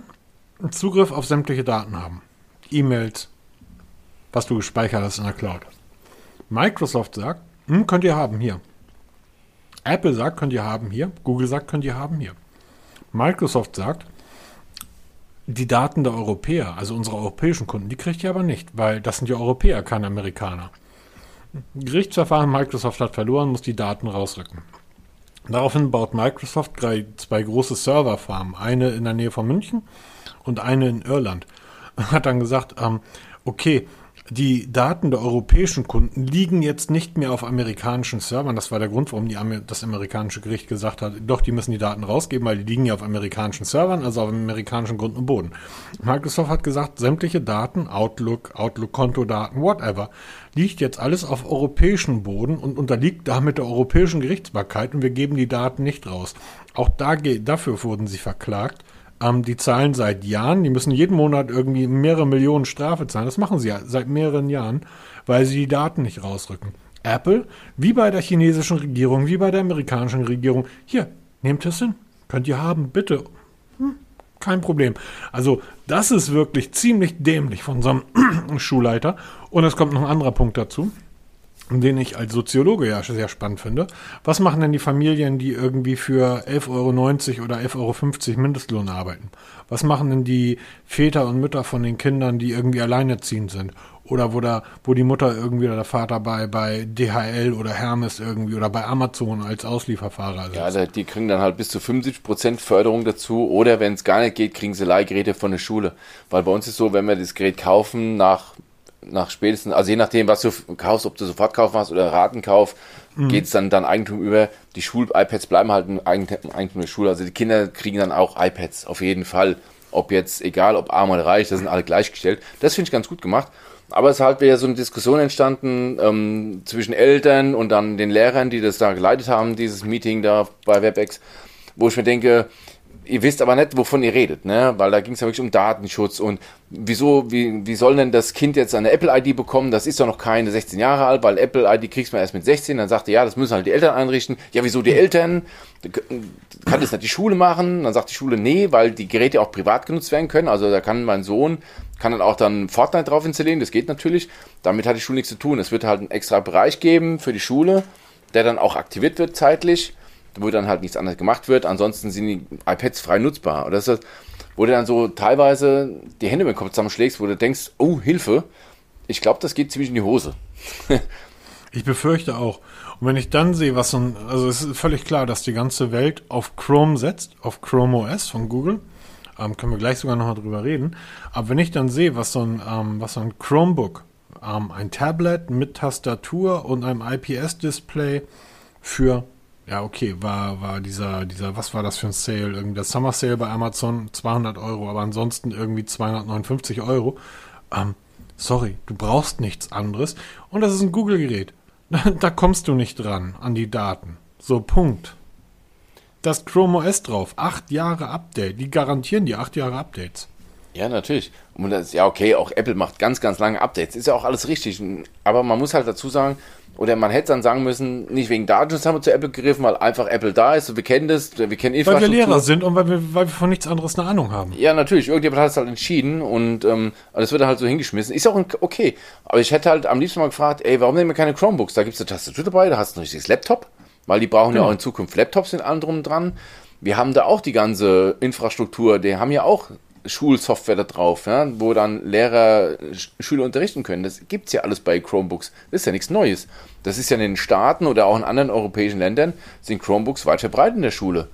Zugriff auf sämtliche Daten haben. E-Mails, was du gespeichert hast in der Cloud. Microsoft sagt, könnt ihr haben hier. Apple sagt, könnt ihr haben hier. Google sagt, könnt ihr haben hier. Microsoft sagt, die Daten der Europäer, also unsere europäischen Kunden, die kriegt ihr aber nicht, weil das sind ja Europäer, keine Amerikaner. Gerichtsverfahren, Microsoft hat verloren, muss die Daten rausrücken. Daraufhin baut Microsoft 2 große Serverfarmen, eine in der Nähe von München und eine in Irland. Hat dann gesagt, okay, die Daten der europäischen Kunden liegen jetzt nicht mehr auf amerikanischen Servern. Das war der Grund, warum das amerikanische Gericht gesagt hat, doch, die müssen die Daten rausgeben, weil die liegen ja auf amerikanischen Servern, also auf amerikanischen Grund und Boden. Microsoft hat gesagt, sämtliche Daten, Outlook-Kontodaten, whatever, liegt jetzt alles auf europäischem Boden und unterliegt damit der europäischen Gerichtsbarkeit und wir geben die Daten nicht raus. Auch dafür wurden sie verklagt. Die zahlen seit Jahren, die müssen jeden Monat irgendwie mehrere Millionen Strafe zahlen. Das machen sie ja seit mehreren Jahren, weil sie die Daten nicht rausrücken. Apple, wie bei der chinesischen Regierung, wie bei der amerikanischen Regierung, hier, nehmt es hin, könnt ihr haben, bitte. Kein Problem. Also das ist wirklich ziemlich dämlich von so einem Schulleiter. Und es kommt noch ein anderer Punkt dazu, den ich als Soziologe ja sehr spannend finde. Was machen denn die Familien, die irgendwie für 11,90 € oder 11,50 € Mindestlohn arbeiten? Was machen denn die Väter und Mütter von den Kindern, die irgendwie alleinerziehend sind? Oder wo die Mutter irgendwie oder der Vater bei DHL oder Hermes irgendwie oder bei Amazon als Auslieferfahrer sitzt? Ja, die kriegen dann halt bis zu 50% Förderung dazu. Oder wenn es gar nicht geht, kriegen sie Leihgeräte von der Schule. Weil bei uns ist so, wenn wir das Gerät kaufen, nach spätestens, also je nachdem, was du kaufst, ob du Sofortkauf machst oder Ratenkauf, geht es dann Eigentum über. Die Schul-iPads bleiben halt im Eigentum der Schule. Also die Kinder kriegen dann auch iPads, auf jeden Fall. Egal ob arm oder reich, das sind alle gleichgestellt. Das finde ich ganz gut gemacht. Aber es ist halt wieder so eine Diskussion entstanden zwischen Eltern und dann den Lehrern, die das da geleitet haben, dieses Meeting da bei WebEx, wo ich mir denke, Ihr wisst aber nicht, wovon ihr redet, ne? Weil da ging es ja wirklich um Datenschutz und wieso, wie soll denn das Kind jetzt eine Apple-ID bekommen? Das ist doch noch keine 16 Jahre alt, weil Apple-ID kriegst man erst mit 16. Dann sagt er, ja, das müssen halt die Eltern einrichten. Ja, wieso die Eltern? Kann das nicht die Schule machen? Dann sagt die Schule, nee, weil die Geräte auch privat genutzt werden können. Also da kann mein Sohn, kann dann auch dann Fortnite drauf installieren. Das geht natürlich. Damit hat die Schule nichts zu tun. Es wird halt einen extra Bereich geben für die Schule, der dann auch aktiviert wird zeitlich, wo dann halt nichts anderes gemacht wird, ansonsten sind die iPads frei nutzbar. Oder ist das, wo du dann so teilweise die Hände mit dem Kopf zusammenschlägst, wo du denkst, oh, Hilfe, ich glaube, das geht ziemlich in die Hose. Ich befürchte auch. Und wenn ich dann sehe, was so ein, also es ist völlig klar, dass die ganze Welt auf Chrome setzt, auf Chrome OS von Google, können wir gleich sogar nochmal drüber reden, aber wenn ich dann sehe, was so ein Chromebook, ein Tablet mit Tastatur und einem IPS-Display für, ja, okay, war dieser, was war das für ein Sale? Irgendwie der Summer Sale bei Amazon, 200 Euro, aber ansonsten irgendwie 259 Euro. Sorry, du brauchst nichts anderes. Und das ist ein Google-Gerät. Da kommst du nicht dran an die Daten. So, Punkt. Das Chrome OS drauf, 8 Jahre Update. Die garantieren dir 8 Jahre Updates. Ja, natürlich. Und das, ja, okay, auch Apple macht ganz, ganz lange Updates. Ist ja auch alles richtig. Aber man muss halt dazu sagen, oder man hätte dann sagen müssen, nicht wegen Datenschutz haben wir zu Apple gegriffen, weil einfach Apple da ist und wir kennen das, wir kennen Infrastruktur. Weil wir Lehrer sind und weil wir von nichts anderes eine Ahnung haben. Ja, natürlich. Irgendjemand hat es halt entschieden und das wird halt so hingeschmissen. Ist auch okay. Aber ich hätte halt am liebsten mal gefragt, ey, warum nehmen wir keine Chromebooks? Da gibt es eine Tastatur dabei, da hast du ein richtiges Laptop, weil die brauchen ja auch in Zukunft Laptops in allem drum dran. Wir haben da auch die ganze Infrastruktur, die haben ja auch Schulsoftware da drauf, ja, wo dann Lehrer Schüler unterrichten können. Das gibt es ja alles bei Chromebooks. Das ist ja nichts Neues. Das ist ja in den Staaten oder auch in anderen europäischen Ländern sind Chromebooks weit verbreitet in der Schule.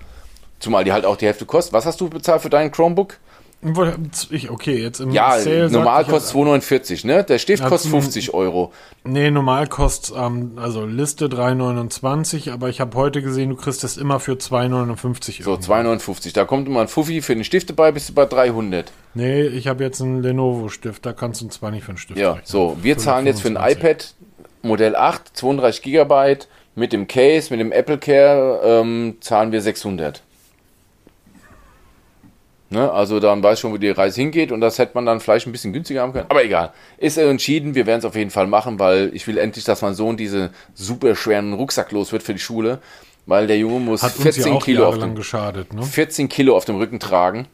Zumal die halt auch die Hälfte kosten. Was hast du bezahlt für deinen Chromebook? Okay, jetzt im Sale normal kostet 2,49, ne? Der Stift kostet 50 Euro. Nee, normal kostet, also Liste 3,29, aber ich habe heute gesehen, du kriegst das immer für 2,59 Euro. So, 2,59, da kommt immer ein Fuffi für den Stift dabei, bist du bei 300. Nee, ich habe jetzt einen Lenovo-Stift, da kannst du zwar nicht für einen Stift rechnen. Ja, so, wir zahlen jetzt für ein iPad Modell 8, 32 GB, mit dem Case, mit dem AppleCare, zahlen wir 600. Ne, also dann weiß schon, wo die Reise hingeht und das hätte man dann vielleicht ein bisschen günstiger haben können. Aber egal, ist entschieden, wir werden es auf jeden Fall machen, weil ich will endlich, dass mein Sohn diese super schweren Rucksack los wird für die Schule, weil der Junge muss 14 Kilo auf dem Rücken tragen.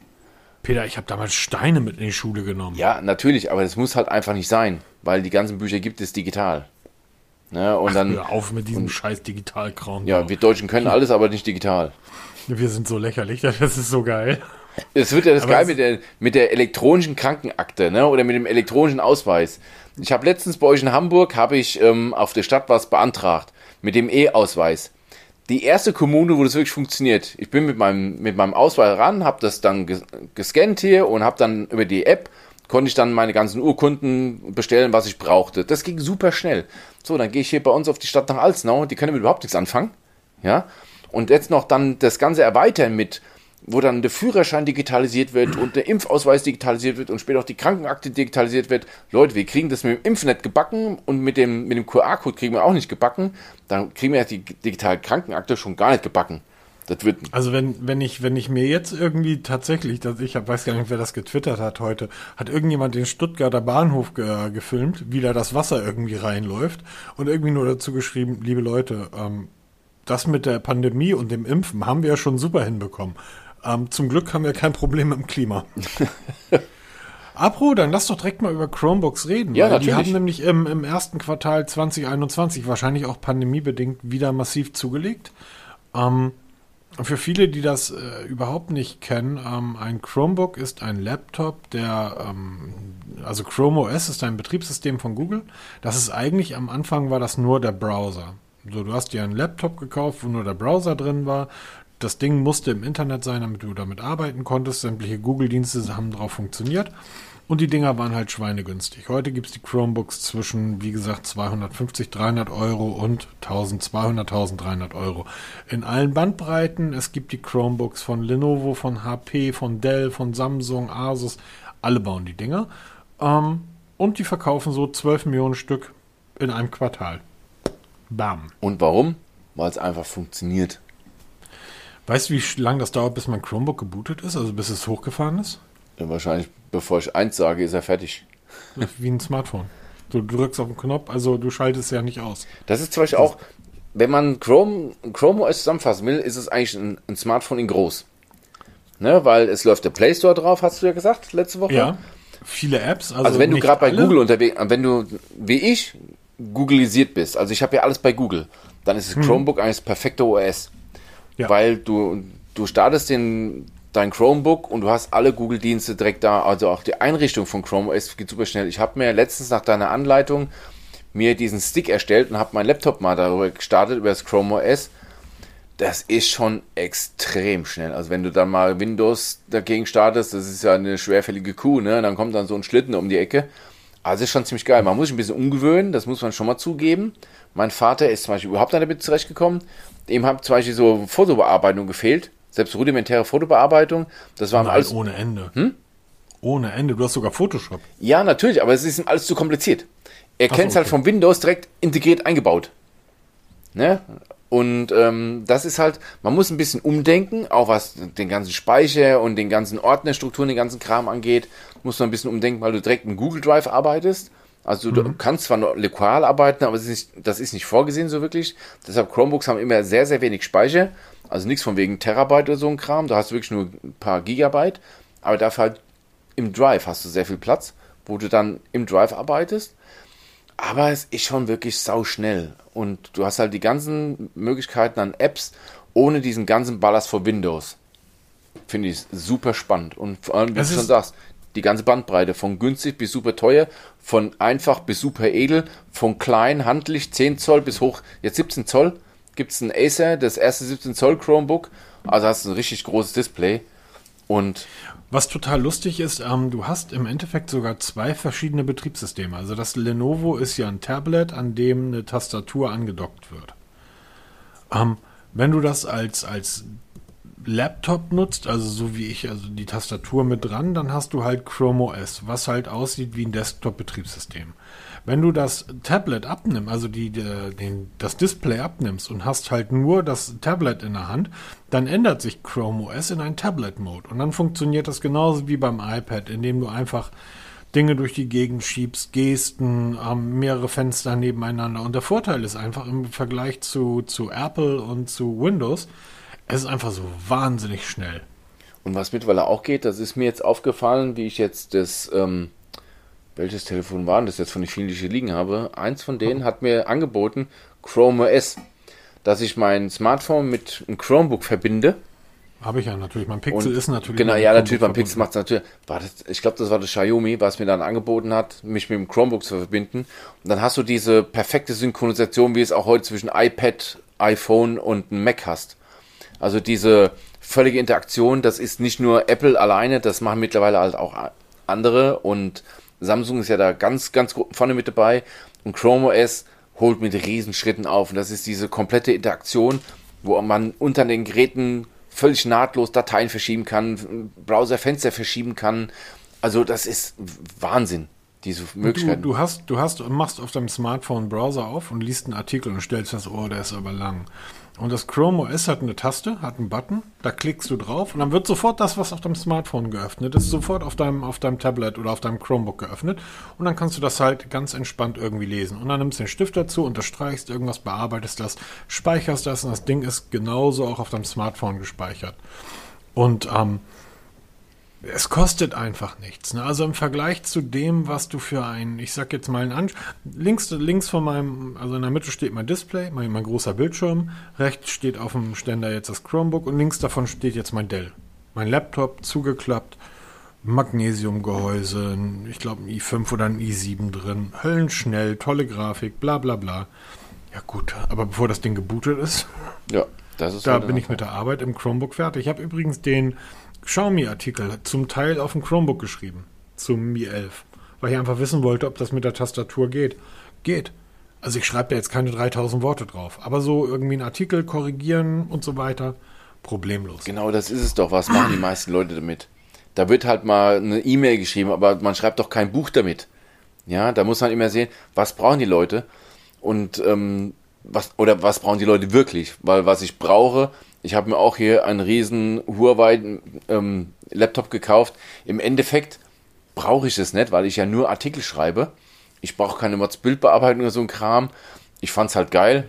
Peter, ich habe damals Steine mit in die Schule genommen. Ja, natürlich, aber das muss halt einfach nicht sein, weil die ganzen Bücher gibt es digital. Ne, und dann, hör auf mit diesem scheiß Digitalkram. Ja, wir Deutschen können alles, aber nicht digital. Wir sind so lächerlich, das ist so geil. Es wird ja das geil mit der elektronischen Krankenakte, ne? Oder mit dem elektronischen Ausweis. Ich habe letztens bei euch in Hamburg, auf der Stadt was beantragt, mit dem E-Ausweis. Die erste Kommune, wo das wirklich funktioniert, ich bin mit meinem Ausweis ran, habe das dann gescannt hier und habe dann über die App, konnte ich dann meine ganzen Urkunden bestellen, was ich brauchte. Das ging super schnell. So, dann gehe ich hier bei uns auf die Stadt nach Alzenau, die können damit überhaupt nichts anfangen. Ja? Und jetzt noch dann das Ganze erweitern mit, wo dann der Führerschein digitalisiert wird und der Impfausweis digitalisiert wird und später auch die Krankenakte digitalisiert wird. Leute, wir kriegen das mit dem Impfnet gebacken und mit dem QR-Code kriegen wir auch nicht gebacken. Dann kriegen wir ja die digitale Krankenakte schon gar nicht gebacken. Das wird nicht. Also wenn ich mir jetzt irgendwie tatsächlich, ich weiß gar nicht, wer das getwittert hat heute, hat irgendjemand den Stuttgarter Bahnhof gefilmt, wie da das Wasser irgendwie reinläuft und irgendwie nur dazu geschrieben, liebe Leute, das mit der Pandemie und dem Impfen haben wir ja schon super hinbekommen. Zum Glück haben wir kein Problem mit dem Klima. Apro, dann lass doch direkt mal über Chromebooks reden. Ja, natürlich. Die haben nämlich im ersten Quartal 2021 wahrscheinlich auch pandemiebedingt wieder massiv zugelegt. Für viele, die das überhaupt nicht kennen, ein Chromebook ist ein Laptop, also Chrome OS ist ein Betriebssystem von Google. Das ist eigentlich, am Anfang war das nur der Browser. So, du hast dir einen Laptop gekauft, wo nur der Browser drin war. Das Ding musste im Internet sein, damit du damit arbeiten konntest. Sämtliche Google-Dienste haben drauf funktioniert. Und die Dinger waren halt schweinegünstig. Heute gibt es die Chromebooks zwischen, wie gesagt, 250, 300 Euro und 1200, 1300 Euro. In allen Bandbreiten. Es gibt die Chromebooks von Lenovo, von HP, von Dell, von Samsung, Asus. Alle bauen die Dinger. Und die verkaufen so 12 Millionen Stück in einem Quartal. Bam. Und warum? Weil es einfach funktioniert. Weißt du, wie lange das dauert, bis mein Chromebook gebootet ist? Also bis es hochgefahren ist? Ja, wahrscheinlich, bevor ich eins sage, ist er fertig. Wie ein Smartphone. Du drückst auf den Knopf, also du schaltest ja nicht aus. Das ist zum Beispiel auch, wenn man Chrome OS zusammenfassen will, ist es eigentlich ein Smartphone in groß. Ne, weil es läuft der Play Store drauf, hast du ja gesagt, letzte Woche. Ja, viele Apps. Also wenn du gerade bei Google unterwegs, wenn du, wie ich, googlisiert bist, also ich habe ja alles bei Google, dann ist das Chromebook eigentlich perfekte OS. Ja. Weil du startest dein Chromebook und du hast alle Google-Dienste direkt da, also auch die Einrichtung von Chrome OS geht super schnell. Ich habe mir letztens nach deiner Anleitung mir diesen Stick erstellt und habe meinen Laptop mal darüber gestartet, über das Chrome OS. Das ist schon extrem schnell. Also wenn du dann mal Windows dagegen startest, das ist ja eine schwerfällige Kuh, ne? Dann kommt dann so ein Schlitten um die Ecke. Also ist schon ziemlich geil. Man muss sich ein bisschen umgewöhnen, das muss man schon mal zugeben. Mein Vater ist zum Beispiel überhaupt nicht damit zurechtgekommen. Ihm hat zum Beispiel so Fotobearbeitung gefehlt, selbst rudimentäre Fotobearbeitung. Das war alles ohne Ende. Hm? Ohne Ende, du hast sogar Photoshop. Ja, natürlich, aber es ist ihm alles zu kompliziert. Er kennt es halt vom Windows direkt integriert eingebaut. Ne? Und das ist halt, man muss ein bisschen umdenken, auch was den ganzen Speicher und den ganzen Ordnerstrukturen, den ganzen Kram angeht, muss man ein bisschen umdenken, weil du direkt im Google Drive arbeitest. Also du kannst zwar noch lokal arbeiten, aber das ist nicht vorgesehen so wirklich. Deshalb Chromebooks haben immer sehr, sehr wenig Speicher. Also nichts von wegen Terabyte oder so ein Kram. Da hast du wirklich nur ein paar Gigabyte. Aber dafür halt im Drive hast du sehr viel Platz, wo du dann im Drive arbeitest. Aber es ist schon wirklich sauschnell. Und du hast halt die ganzen Möglichkeiten an Apps ohne diesen ganzen Ballast von Windows. Finde ich super spannend. Und vor allem, wie du schon sagst, die ganze Bandbreite von günstig bis super teuer, von einfach bis super edel, von klein, handlich, 10 Zoll bis hoch, jetzt 17 Zoll, gibt es ein Acer, das erste 17 Zoll Chromebook. Also hast du ein richtig großes Display. Und was total lustig ist, du hast im Endeffekt sogar zwei verschiedene Betriebssysteme. Also das Lenovo ist ja ein Tablet, an dem eine Tastatur angedockt wird. Wenn du das als Laptop nutzt, also so wie ich, also die Tastatur mit dran, dann hast du halt Chrome OS, was halt aussieht wie ein Desktop-Betriebssystem. Wenn du das Tablet abnimmst, also das Display abnimmst und hast halt nur das Tablet in der Hand, dann ändert sich Chrome OS in einen Tablet-Mode. Und dann funktioniert das genauso wie beim iPad, indem du einfach Dinge durch die Gegend schiebst, Gesten, mehrere Fenster nebeneinander. Und der Vorteil ist einfach im Vergleich zu Apple und zu Windows, es ist einfach so wahnsinnig schnell. Und was mittlerweile auch geht, das ist mir jetzt aufgefallen, wie ich jetzt das... welches Telefon war das jetzt von den vielen, die ich hier liegen habe? Eins von denen hat mir angeboten, Chrome OS, dass ich mein Smartphone mit einem Chromebook verbinde. Habe ich ja natürlich. Mein Pixel ist natürlich... Genau, ja, natürlich. Mein Pixel macht es natürlich. Ich glaube, das war das Xiaomi, was mir dann angeboten hat, mich mit dem Chromebook zu verbinden. Und dann hast du diese perfekte Synchronisation, wie es auch heute zwischen iPad, iPhone und einem Mac hast. Also diese völlige Interaktion, das ist nicht nur Apple alleine, das machen mittlerweile halt auch andere und... Samsung ist ja da ganz, ganz vorne mit dabei und Chrome OS holt mit Riesenschritten auf und das ist diese komplette Interaktion, wo man unter den Geräten völlig nahtlos Dateien verschieben kann, Browserfenster verschieben kann. Also das ist Wahnsinn, diese Möglichkeiten. Du machst auf deinem Smartphone einen Browser auf und liest einen Artikel und stellst fest, oh, der ist aber lang. Und das Chrome OS hat eine Taste, hat einen Button, da klickst du drauf und dann wird sofort das, was auf deinem Smartphone geöffnet ist, sofort auf deinem Tablet oder auf deinem Chromebook geöffnet und dann kannst du das halt ganz entspannt irgendwie lesen. Und dann nimmst du den Stift dazu, unterstreichst irgendwas, bearbeitest das, speicherst das und das Ding ist genauso auch auf deinem Smartphone gespeichert. Und es kostet einfach nichts. Ne? Also im Vergleich zu dem, was du für einen, ich sag jetzt mal einen links von meinem, also in der Mitte steht mein Display, mein großer Bildschirm, rechts steht auf dem Ständer jetzt das Chromebook und links davon steht jetzt mein Dell. Mein Laptop, zugeklappt, Magnesiumgehäuse, ich glaube ein i5 oder ein i7 drin, höllenschnell, tolle Grafik, bla bla bla. Ja gut, aber bevor das Ding gebootet ist, ja, das ist da bin ich mit der Arbeit im Chromebook fertig. Ich habe übrigens den Xiaomi-Artikel zum Teil auf dem Chromebook geschrieben, zum Mi 11, weil ich einfach wissen wollte, ob das mit der Tastatur geht. Geht. Also ich schreibe da jetzt keine 3000 Worte drauf, aber so irgendwie einen Artikel korrigieren und so weiter, problemlos. Genau, das ist es doch. Was machen die meisten Leute damit? Da wird halt mal eine E-Mail geschrieben, aber man schreibt doch kein Buch damit. Ja, da muss man immer sehen, was brauchen die Leute und was brauchen die Leute wirklich? Weil was ich brauche, Ich habe mir auch hier einen riesen Huawei Laptop gekauft. Im Endeffekt brauche ich es nicht, weil ich ja nur Artikel schreibe. Ich brauche keine Mods-Bildbearbeitung oder so ein Kram. Ich fand es halt geil.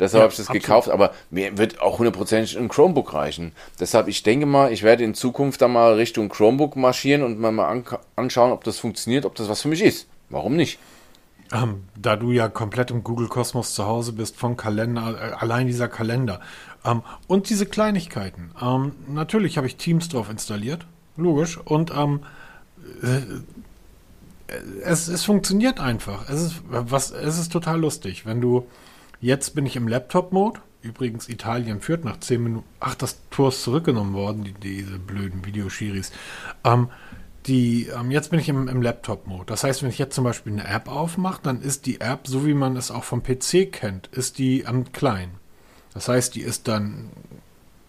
Deshalb habe ich das gekauft, aber mir wird auch 100% ein Chromebook reichen. Deshalb, ich denke mal, ich werde in Zukunft dann mal Richtung Chromebook marschieren und mal anschauen, ob das funktioniert, ob das was für mich ist. Warum nicht? Da du ja komplett im Google-Kosmos zu Hause bist, von Kalender, allein dieser Kalender und diese Kleinigkeiten. Natürlich habe ich Teams drauf installiert, logisch, und es funktioniert einfach. Es ist total lustig, wenn du... Jetzt bin ich im Laptop-Mode. Übrigens, Italien führt nach 10 Minuten. Ach, das Tor ist zurückgenommen worden, diese blöden Videoschiris. Jetzt bin ich im Laptop-Mode. Das heißt, wenn ich jetzt zum Beispiel eine App aufmache, dann ist die App, so wie man es auch vom PC kennt, ist die am kleinen. Das heißt, die ist dann...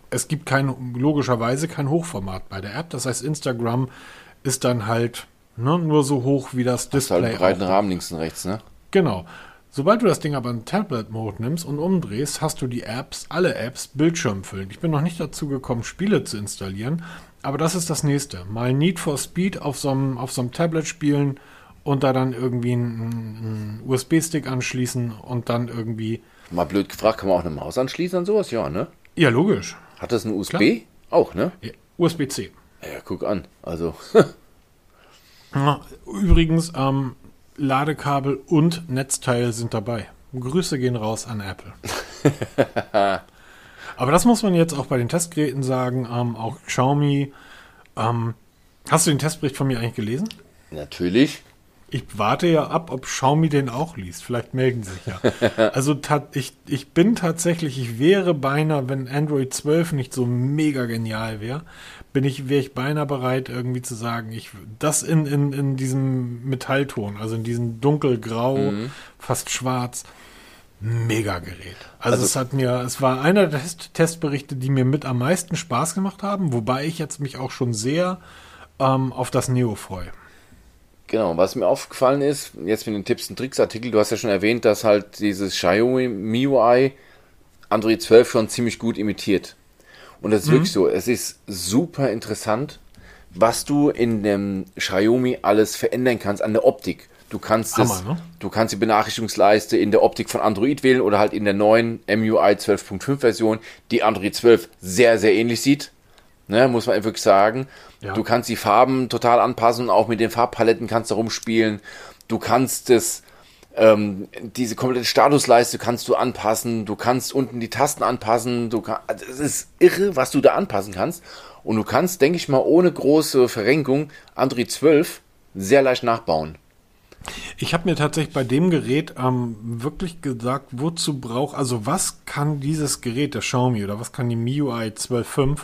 Es gibt logischerweise kein Hochformat bei der App. Das heißt, Instagram ist dann halt nur so hoch wie das Display. Halt breiten Rahmen links und rechts, ne? Genau. Sobald du das Ding aber in Tablet-Mode nimmst und umdrehst, hast du alle Apps bildschirmfüllend. Ich bin noch nicht dazu gekommen, Spiele zu installieren, aber das ist das Nächste. Mal Need for Speed auf so einem Tablet spielen und da dann irgendwie einen USB-Stick anschließen und dann irgendwie... Mal blöd gefragt, kann man auch eine Maus anschließen an sowas? Ja, ne? Ja, logisch. Hat das einen USB? Klar. Auch, ne? Ja, USB-C. Ja, guck an. Also... Übrigens, Ladekabel und Netzteil sind dabei. Grüße gehen raus an Apple. Aber das muss man jetzt auch bei den Testgeräten sagen. Auch Xiaomi. Hast du den Testbericht von mir eigentlich gelesen? Natürlich. Ich warte ja ab, ob Xiaomi den auch liest. Vielleicht melden sie sich ja. Also ich wäre beinahe, wenn Android 12 nicht so mega genial wäre, wäre ich beinahe bereit, irgendwie zu sagen, in diesem Metallton, also in diesem dunkelgrau, fast schwarz, mega Gerät. Also es war einer der Testberichte, die mir mit am meisten Spaß gemacht haben, wobei ich jetzt mich auch schon sehr auf das Neo freue. Genau, was mir aufgefallen ist, jetzt mit den Tipps und Tricks Artikel, du hast ja schon erwähnt, dass halt dieses Xiaomi MIUI Android 12 schon ziemlich gut imitiert. Und das ist wirklich so, es ist super interessant, was du in dem Xiaomi alles verändern kannst an der Optik. Du kannst die Benachrichtigungsleiste in der Optik von Android wählen oder halt in der neuen MIUI 12.5 Version, die Android 12 sehr, sehr ähnlich sieht. Ne, muss man wirklich sagen. Ja. Du kannst die Farben total anpassen und auch mit den Farbpaletten kannst du rumspielen. Du kannst diese komplette Statusleiste kannst du anpassen. Du kannst unten die Tasten anpassen. Es ist irre, was du da anpassen kannst. Und du kannst, denke ich mal, ohne große Verrenkung Android 12 sehr leicht nachbauen. Ich habe mir tatsächlich bei dem Gerät wirklich gesagt, was kann dieses Gerät, der Xiaomi oder was kann die MIUI 12.5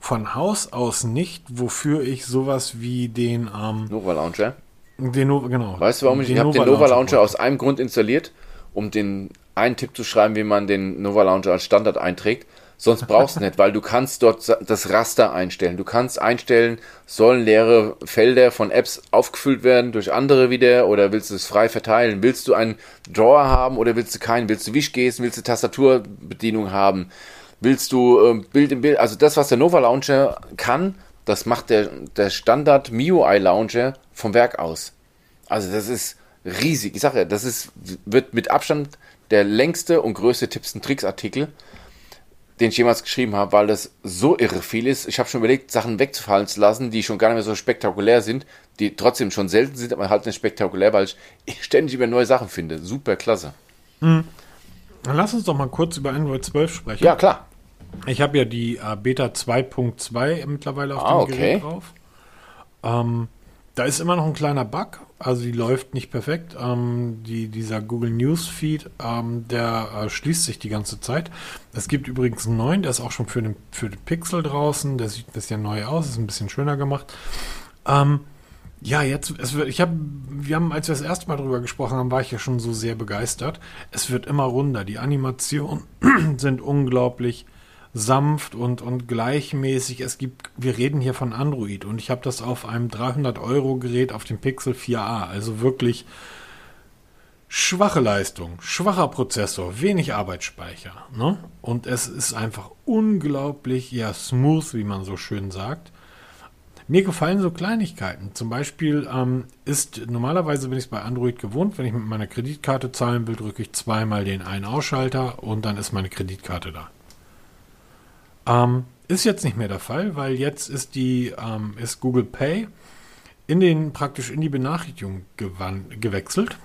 von Haus aus nicht, wofür ich sowas wie den Nova Launcher. Genau. Weißt du, warum ich habe den Nova Launcher aus einem Grund installiert, um den einen Tipp zu schreiben, wie man den Nova Launcher als Standard einträgt. Sonst brauchst du nicht, weil du kannst dort das Raster einstellen. Du kannst einstellen, sollen leere Felder von Apps aufgefüllt werden durch andere wieder oder willst du es frei verteilen? Willst du einen Drawer haben oder willst du keinen? Willst du Wischgesten? Willst du Tastaturbedienung haben? Willst du Bild im Bild? Also das, was der Nova Launcher kann, das macht der Standard MIUI Launcher vom Werk aus. Also das ist riesig. Ich sage ja, wird mit Abstand der längste und größte Tipps und Tricks Artikel, den ich jemals geschrieben habe, weil das so irre viel ist. Ich habe schon überlegt, Sachen wegzufallen zu lassen, die schon gar nicht mehr so spektakulär sind, die trotzdem schon selten sind, aber halt nicht spektakulär, weil ich ständig über neue Sachen finde. Super klasse. Dann lass uns doch mal kurz über Android 12 sprechen. Ja, klar. Ich habe ja die Beta 2.2 mittlerweile auf dem Gerät drauf. Da ist immer noch ein kleiner Bug, also die läuft nicht perfekt. Dieser Google News Feed, der schließt sich die ganze Zeit. Es gibt übrigens einen neuen, der ist auch schon für den Pixel draußen. Der sieht ein bisschen neu aus, ist ein bisschen schöner gemacht. Als wir das erste Mal drüber gesprochen haben, war ich ja schon so sehr begeistert. Es wird immer runder. Die Animationen sind unglaublich sanft und gleichmäßig. Wir reden hier von Android und ich habe das auf einem 300 € Gerät auf dem Pixel 4a. Also wirklich Schwache Leistung, schwacher Prozessor, wenig Arbeitsspeicher, ne? Und es ist einfach unglaublich, ja, smooth, wie man so schön sagt. Mir gefallen so Kleinigkeiten. Zum Beispiel ist normalerweise, bin ich es bei Android gewohnt, wenn ich mit meiner Kreditkarte zahlen will, drücke ich zweimal den einen Ausschalter und dann ist meine Kreditkarte da. Ist jetzt nicht mehr der Fall, weil jetzt ist die ist Google Pay praktisch in die Benachrichtigung gewechselt.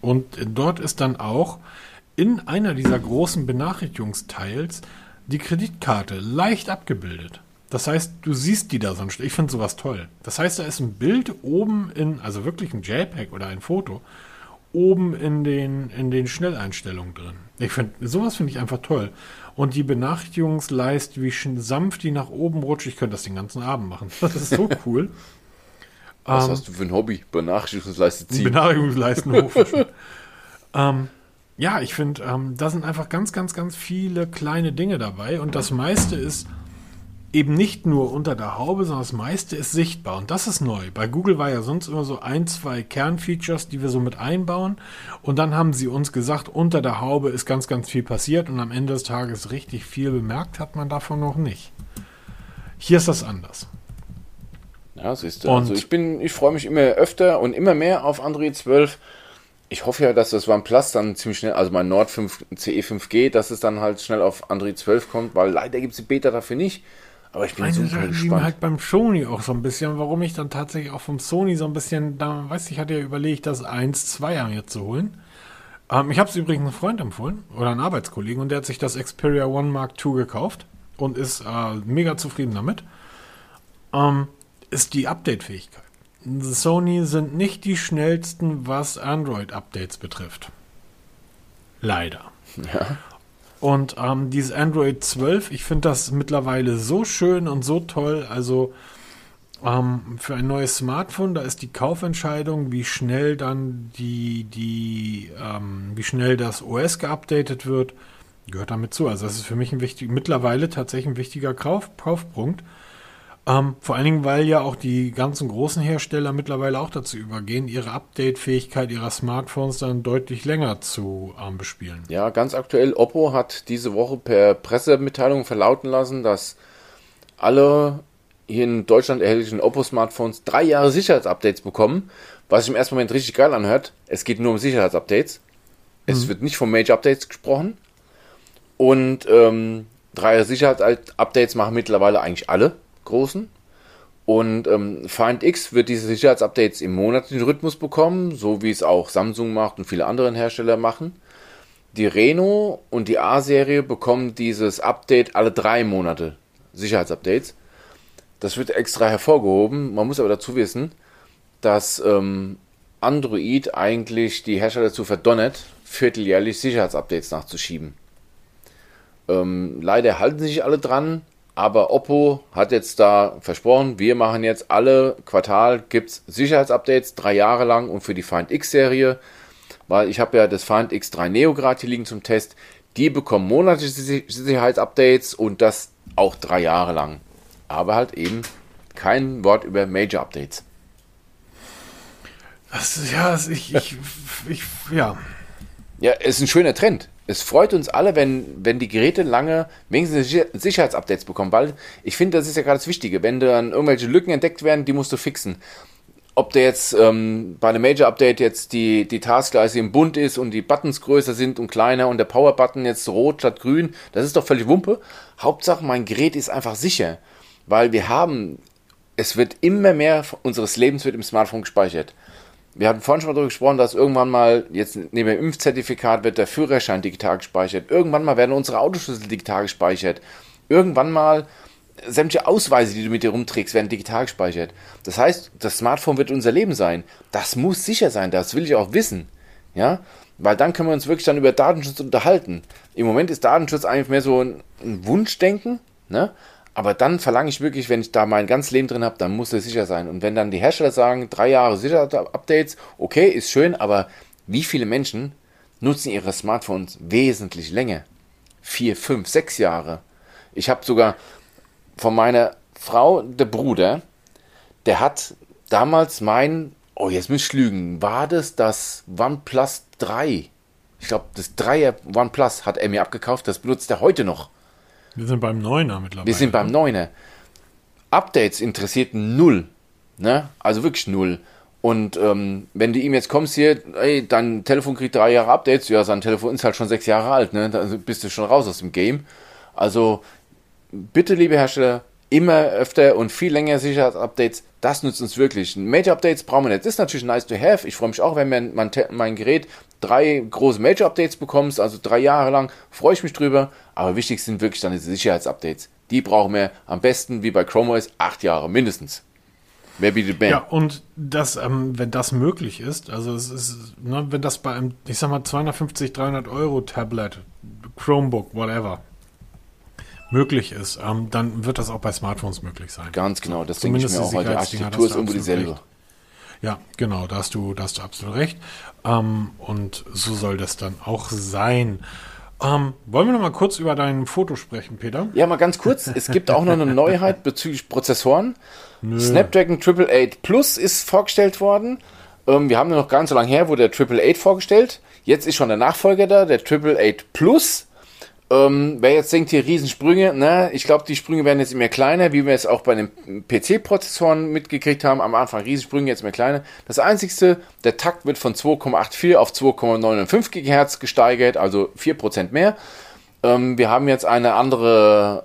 Und dort ist dann auch in einer dieser großen Benachrichtigungsteils die Kreditkarte leicht abgebildet. Das heißt, du siehst die da sonst. Ich finde sowas toll. Das heißt, da ist ein Bild oben also wirklich ein JPEG oder ein Foto, oben in den Schnelleinstellungen drin. Sowas finde ich einfach toll. Und die Benachrichtigungsleiste, wie sanft die nach oben rutscht, ich könnte das den ganzen Abend machen. Das ist so cool. Was hast du für ein Hobby? Benachrichtigungsleiste ziehen. Benachrichtigungsleisten hochfischen. Ja, ich finde, da sind einfach ganz, ganz, ganz viele kleine Dinge dabei. Und das meiste ist eben nicht nur unter der Haube, sondern das meiste ist sichtbar. Und das ist neu. Bei Google war ja sonst immer so 1, 2 Kernfeatures, die wir so mit einbauen. Und dann haben sie uns gesagt, unter der Haube ist ganz, ganz viel passiert. Und am Ende des Tages richtig viel bemerkt hat man davon noch nicht. Hier ist das anders. Ja, siehst du. Also ich freue mich immer öfter und immer mehr auf Android 12. Ich hoffe ja, dass das OnePlus dann ziemlich schnell, also mein Nord 5, CE 5G, dass es dann halt schnell auf Android 12 kommt, weil leider gibt es die Beta dafür nicht. Aber ich bin super gespannt. Ich halt beim Sony auch so ein bisschen, warum ich dann tatsächlich auch vom Sony so ein bisschen, ich hatte ja überlegt, das 1.2er mir zu holen. Ich habe es übrigens einem Freund empfohlen oder einen Arbeitskollegen und der hat sich das Xperia 1 Mark II gekauft und ist mega zufrieden damit. Ist die Update-Fähigkeit. Sony sind nicht die schnellsten, was Android-Updates betrifft. Leider. Ja. Und dieses Android 12, ich finde das mittlerweile so schön und so toll. Also für ein neues Smartphone, da ist die Kaufentscheidung, wie schnell dann wie schnell das OS geupdatet wird, gehört damit zu. Also das ist für mich mittlerweile tatsächlich ein wichtiger Kaufpunkt. Vor allen Dingen, weil ja auch die ganzen großen Hersteller mittlerweile auch dazu übergehen, ihre Update-Fähigkeit ihrer Smartphones dann deutlich länger zu bespielen. Ja, ganz aktuell, Oppo hat diese Woche per Pressemitteilung verlauten lassen, dass alle hier in Deutschland erhältlichen Oppo-Smartphones 3 Jahre Sicherheitsupdates bekommen, was sich im ersten Moment richtig geil anhört. Es geht nur um Sicherheitsupdates. Es wird nicht von Major-Updates gesprochen. Und 3 Jahre Sicherheitsupdates machen mittlerweile eigentlich alle großen. Und Find X wird diese Sicherheitsupdates im monatlichen Rhythmus bekommen, so wie es auch Samsung macht und viele andere Hersteller machen. Die Reno und die A-Serie bekommen dieses Update alle 3 Monate, Sicherheitsupdates. Das wird extra hervorgehoben. Man muss aber dazu wissen, dass Android eigentlich die Hersteller dazu verdonnert, vierteljährlich Sicherheitsupdates nachzuschieben. Leider halten sich alle dran. Aber Oppo hat jetzt da versprochen, wir machen jetzt alle Quartal, gibt es Sicherheitsupdates, 3 Jahre lang und für die Find X-Serie, weil ich habe ja das Find X3 Neo gerade hier liegen zum Test, die bekommen monatliche Sicherheitsupdates und das auch 3 Jahre lang. Aber halt eben kein Wort über Major-Updates. Ja, ist ein schöner Trend. Es freut uns alle, wenn die Geräte lange wenigstens Sicherheitsupdates bekommen, weil ich finde, das ist ja gerade das Wichtige. Wenn dann irgendwelche Lücken entdeckt werden, die musst du fixen. Ob der jetzt bei einem Major-Update jetzt die Taskleiste im Bund ist und die Buttons größer sind und kleiner und der Power-Button jetzt rot statt grün, das ist doch völlig Wumpe. Hauptsache, mein Gerät ist einfach sicher, weil es wird immer mehr unseres Lebens wird im Smartphone gespeichert. Wir hatten vorhin schon mal darüber gesprochen, dass irgendwann mal, jetzt neben dem Impfzertifikat wird der Führerschein digital gespeichert. Irgendwann mal werden unsere Autoschlüssel digital gespeichert. Irgendwann mal sämtliche Ausweise, die du mit dir rumträgst, werden digital gespeichert. Das heißt, das Smartphone wird unser Leben sein. Das muss sicher sein, das will ich auch wissen. Ja? Weil dann können wir uns wirklich dann über Datenschutz unterhalten. Im Moment ist Datenschutz eigentlich mehr so ein Wunschdenken, ne? Aber dann verlange ich wirklich, wenn ich da mein ganzes Leben drin habe, dann muss es sicher sein. Und wenn dann die Hersteller sagen, 3 Jahre Sicherheitsupdates, okay, ist schön, aber wie viele Menschen nutzen ihre Smartphones wesentlich länger? 4, 5, 6 Jahre. Ich habe sogar von meiner Frau, der Bruder, der hat damals mein Oh, jetzt muss ich lügen. War das OnePlus 3? Ich glaube, das 3er OnePlus hat er mir abgekauft. Das benutzt er heute noch. Wir sind beim 9er mittlerweile. Wir sind beim 9er. Updates interessierten null. Ne? Also wirklich null. Und wenn du ihm jetzt kommst hier, ey, dein Telefon kriegt 3 Jahre Updates. Ja, sein Telefon ist halt schon 6 Jahre alt. Ne? Dann bist du schon raus aus dem Game. Also bitte, liebe Hersteller, immer öfter und viel länger Sicherheitsupdates, das nützt uns wirklich. Major-Updates brauchen wir nicht. Das ist natürlich nice to have. Ich freue mich auch, wenn mein Gerät 3 große Major-Updates bekommt, also 3 Jahre lang, freue ich mich drüber. Aber wichtig sind wirklich dann diese Sicherheitsupdates. Die brauchen wir am besten, wie bei Chrome OS, 8 Jahre mindestens. Wer bietet mehr? Ja, und das, wenn das möglich ist, also es ist, ne, wenn das bei einem, ich sag mal, 250, 300 Euro Tablet, Chromebook, whatever, möglich ist, dann wird das auch bei Smartphones möglich sein. Ganz genau, das denke ich mir auch heute. Die Architektur ist irgendwo dieselbe. Recht. Ja, genau, da hast du absolut recht. Und so soll das dann auch sein. Wollen wir noch mal kurz über dein Foto sprechen, Peter? Ja, mal ganz kurz. Es gibt auch noch eine Neuheit bezüglich Prozessoren. Snapdragon 888 Plus ist vorgestellt worden. Wir haben ja noch gar nicht so lange her, wurde der 888 vorgestellt. Jetzt ist schon der Nachfolger da, der 888 Plus. Wer jetzt denkt, hier Riesensprünge, ne? Ich glaube, die Sprünge werden jetzt immer kleiner, wie wir es auch bei den PC-Prozessoren mitgekriegt haben. Am Anfang Riesensprünge, jetzt immer kleiner. Das Einzige, der Takt wird von 2,84 auf 2,95 GHz gesteigert, also 4% mehr. Wir haben jetzt eine andere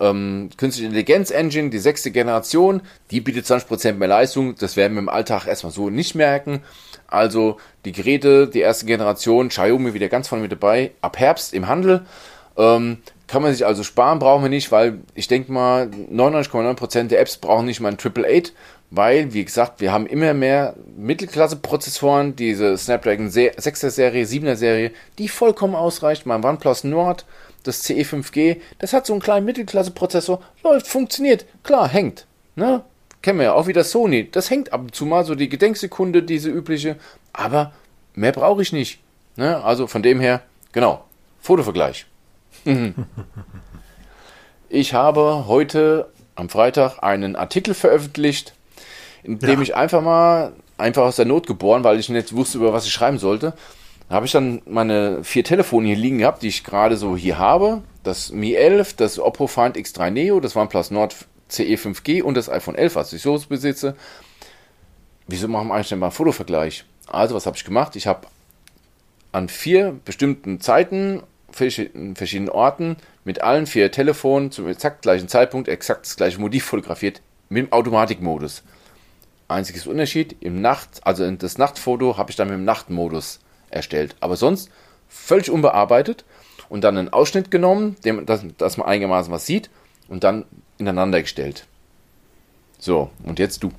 künstliche Intelligenz-Engine, die 6. Generation. Die bietet 20% mehr Leistung. Das werden wir im Alltag erstmal so nicht merken. Also die Geräte, die 1. Generation, Xiaomi wieder ganz vorne mit dabei, ab Herbst im Handel. Kann man sich also sparen, brauchen wir nicht, weil ich denke mal, 99,9% der Apps brauchen nicht mal ein 888, weil, wie gesagt, wir haben immer mehr Mittelklasse-Prozessoren, diese Snapdragon 6er Serie, 7er Serie, die vollkommen ausreicht. Mein OnePlus Nord, das CE 5G, das hat so einen kleinen Mittelklasse-Prozessor, läuft, funktioniert, klar, hängt, ne? Kennen wir ja auch wieder Sony, das hängt ab und zu mal so die Gedenksekunde, diese übliche, aber mehr brauche ich nicht, ne? Also von dem her, genau, Fotovergleich. Ich habe heute am Freitag einen Artikel veröffentlicht, in dem ich einfach aus der Not geboren, weil ich nicht wusste, über was ich schreiben sollte. Da habe ich dann meine 4 Telefone hier liegen gehabt, die ich gerade so hier habe. Das Mi 11, das Oppo Find X3 Neo, das OnePlus Nord CE 5G und das iPhone 11, was ich so besitze. Wieso machen wir eigentlich denn mal einen Fotovergleich? Also, was habe ich gemacht? Ich habe an 4 bestimmten Zeiten in verschiedenen Orten mit allen 4 Telefonen zum exakt gleichen Zeitpunkt exakt das gleiche Motiv fotografiert mit dem Automatikmodus. Einziges Unterschied, das Nachtfoto habe ich dann mit dem Nachtmodus erstellt, aber sonst völlig unbearbeitet und dann einen Ausschnitt genommen, dass man einigermaßen was sieht und dann ineinander gestellt. So, und jetzt du.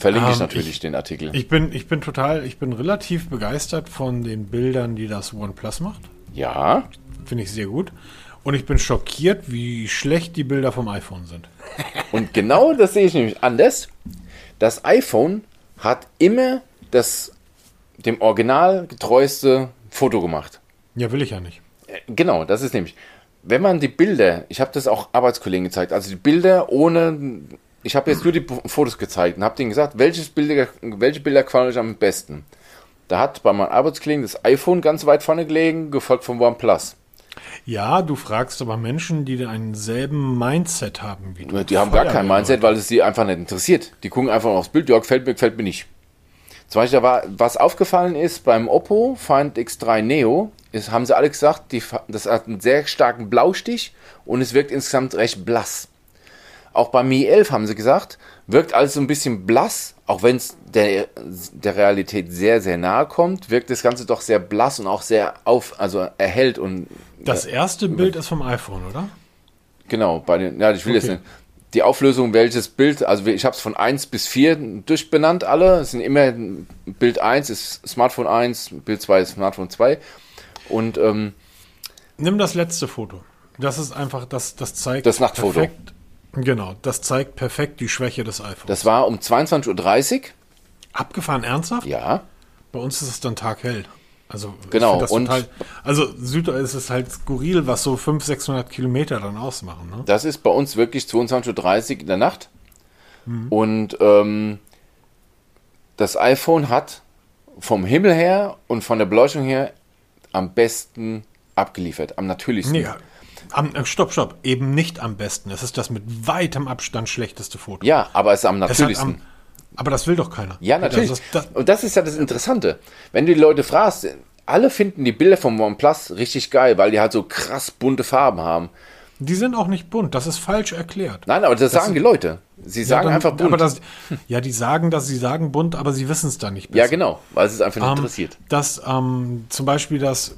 Verlinke ich natürlich den Artikel. Ich bin relativ begeistert von den Bildern, die das OnePlus macht. Ja. Finde ich sehr gut. Und ich bin schockiert, wie schlecht die Bilder vom iPhone sind. Und genau das sehe ich nämlich anders. Das iPhone hat immer dem Original getreueste Foto gemacht. Ja, will ich ja nicht. Genau, das ist nämlich, wenn man die Bilder, ich habe das auch Arbeitskollegen gezeigt, also die Bilder ohne... Ich habe jetzt nur die Fotos gezeigt und habe denen gesagt, welche Bilder gefallen euch am besten. Da hat bei meinem Arbeitskollegen das iPhone ganz weit vorne gelegen, gefolgt vom OnePlus. Ja, du fragst aber Menschen, die einen selben Mindset haben wie du. Die haben gar kein Mindset, weil es sie einfach nicht interessiert. Die gucken einfach aufs Bild, ja, gefällt mir nicht. Zum Beispiel, was aufgefallen ist beim Oppo Find X3 Neo, haben sie alle gesagt, das hat einen sehr starken Blaustich und es wirkt insgesamt recht blass. Auch bei Mi 11 haben sie gesagt, wirkt alles so ein bisschen blass, auch wenn es der Realität sehr, sehr nahe kommt, wirkt das Ganze doch sehr blass und auch sehr erhellt. Und das erste Bild ist vom iPhone, oder? Genau, jetzt nicht. Die Auflösung, welches Bild, also ich habe es von 1 bis 4 durchbenannt, alle. Es sind immer Bild 1 ist Smartphone 1, Bild 2 ist Smartphone 2. Und nimm das letzte Foto. Das ist einfach, das zeigt das Nachtfoto. Perfekt. Genau, das zeigt perfekt die Schwäche des iPhones. Das war um 22.30 Uhr. Abgefahren, ernsthaft? Ja. Bei uns ist es dann taghell. Also, genau. Das Südtirol ist es halt skurril, was so 500, 600 Kilometer dann ausmachen. Ne? Das ist bei uns wirklich 22.30 Uhr in der Nacht. Mhm. Und das iPhone hat vom Himmel her und von der Beleuchtung her am besten abgeliefert, am natürlichsten. Ja. Stopp. Eben nicht am besten. Es ist das mit weitem Abstand schlechteste Foto. Ja, aber es ist am natürlichsten. Aber das will doch keiner. Ja, natürlich. Und das ist ja das Interessante. Wenn du die Leute fragst, alle finden die Bilder vom OnePlus richtig geil, weil die halt so krass bunte Farben haben. Die sind auch nicht bunt. Das ist falsch erklärt. Nein, aber das sagen die Leute. Sie sagen einfach bunt. Aber die sagen, dass sie sagen bunt, aber sie wissen es dann nicht besser. Ja, genau, weil es einfach nicht interessiert. Dass zum Beispiel was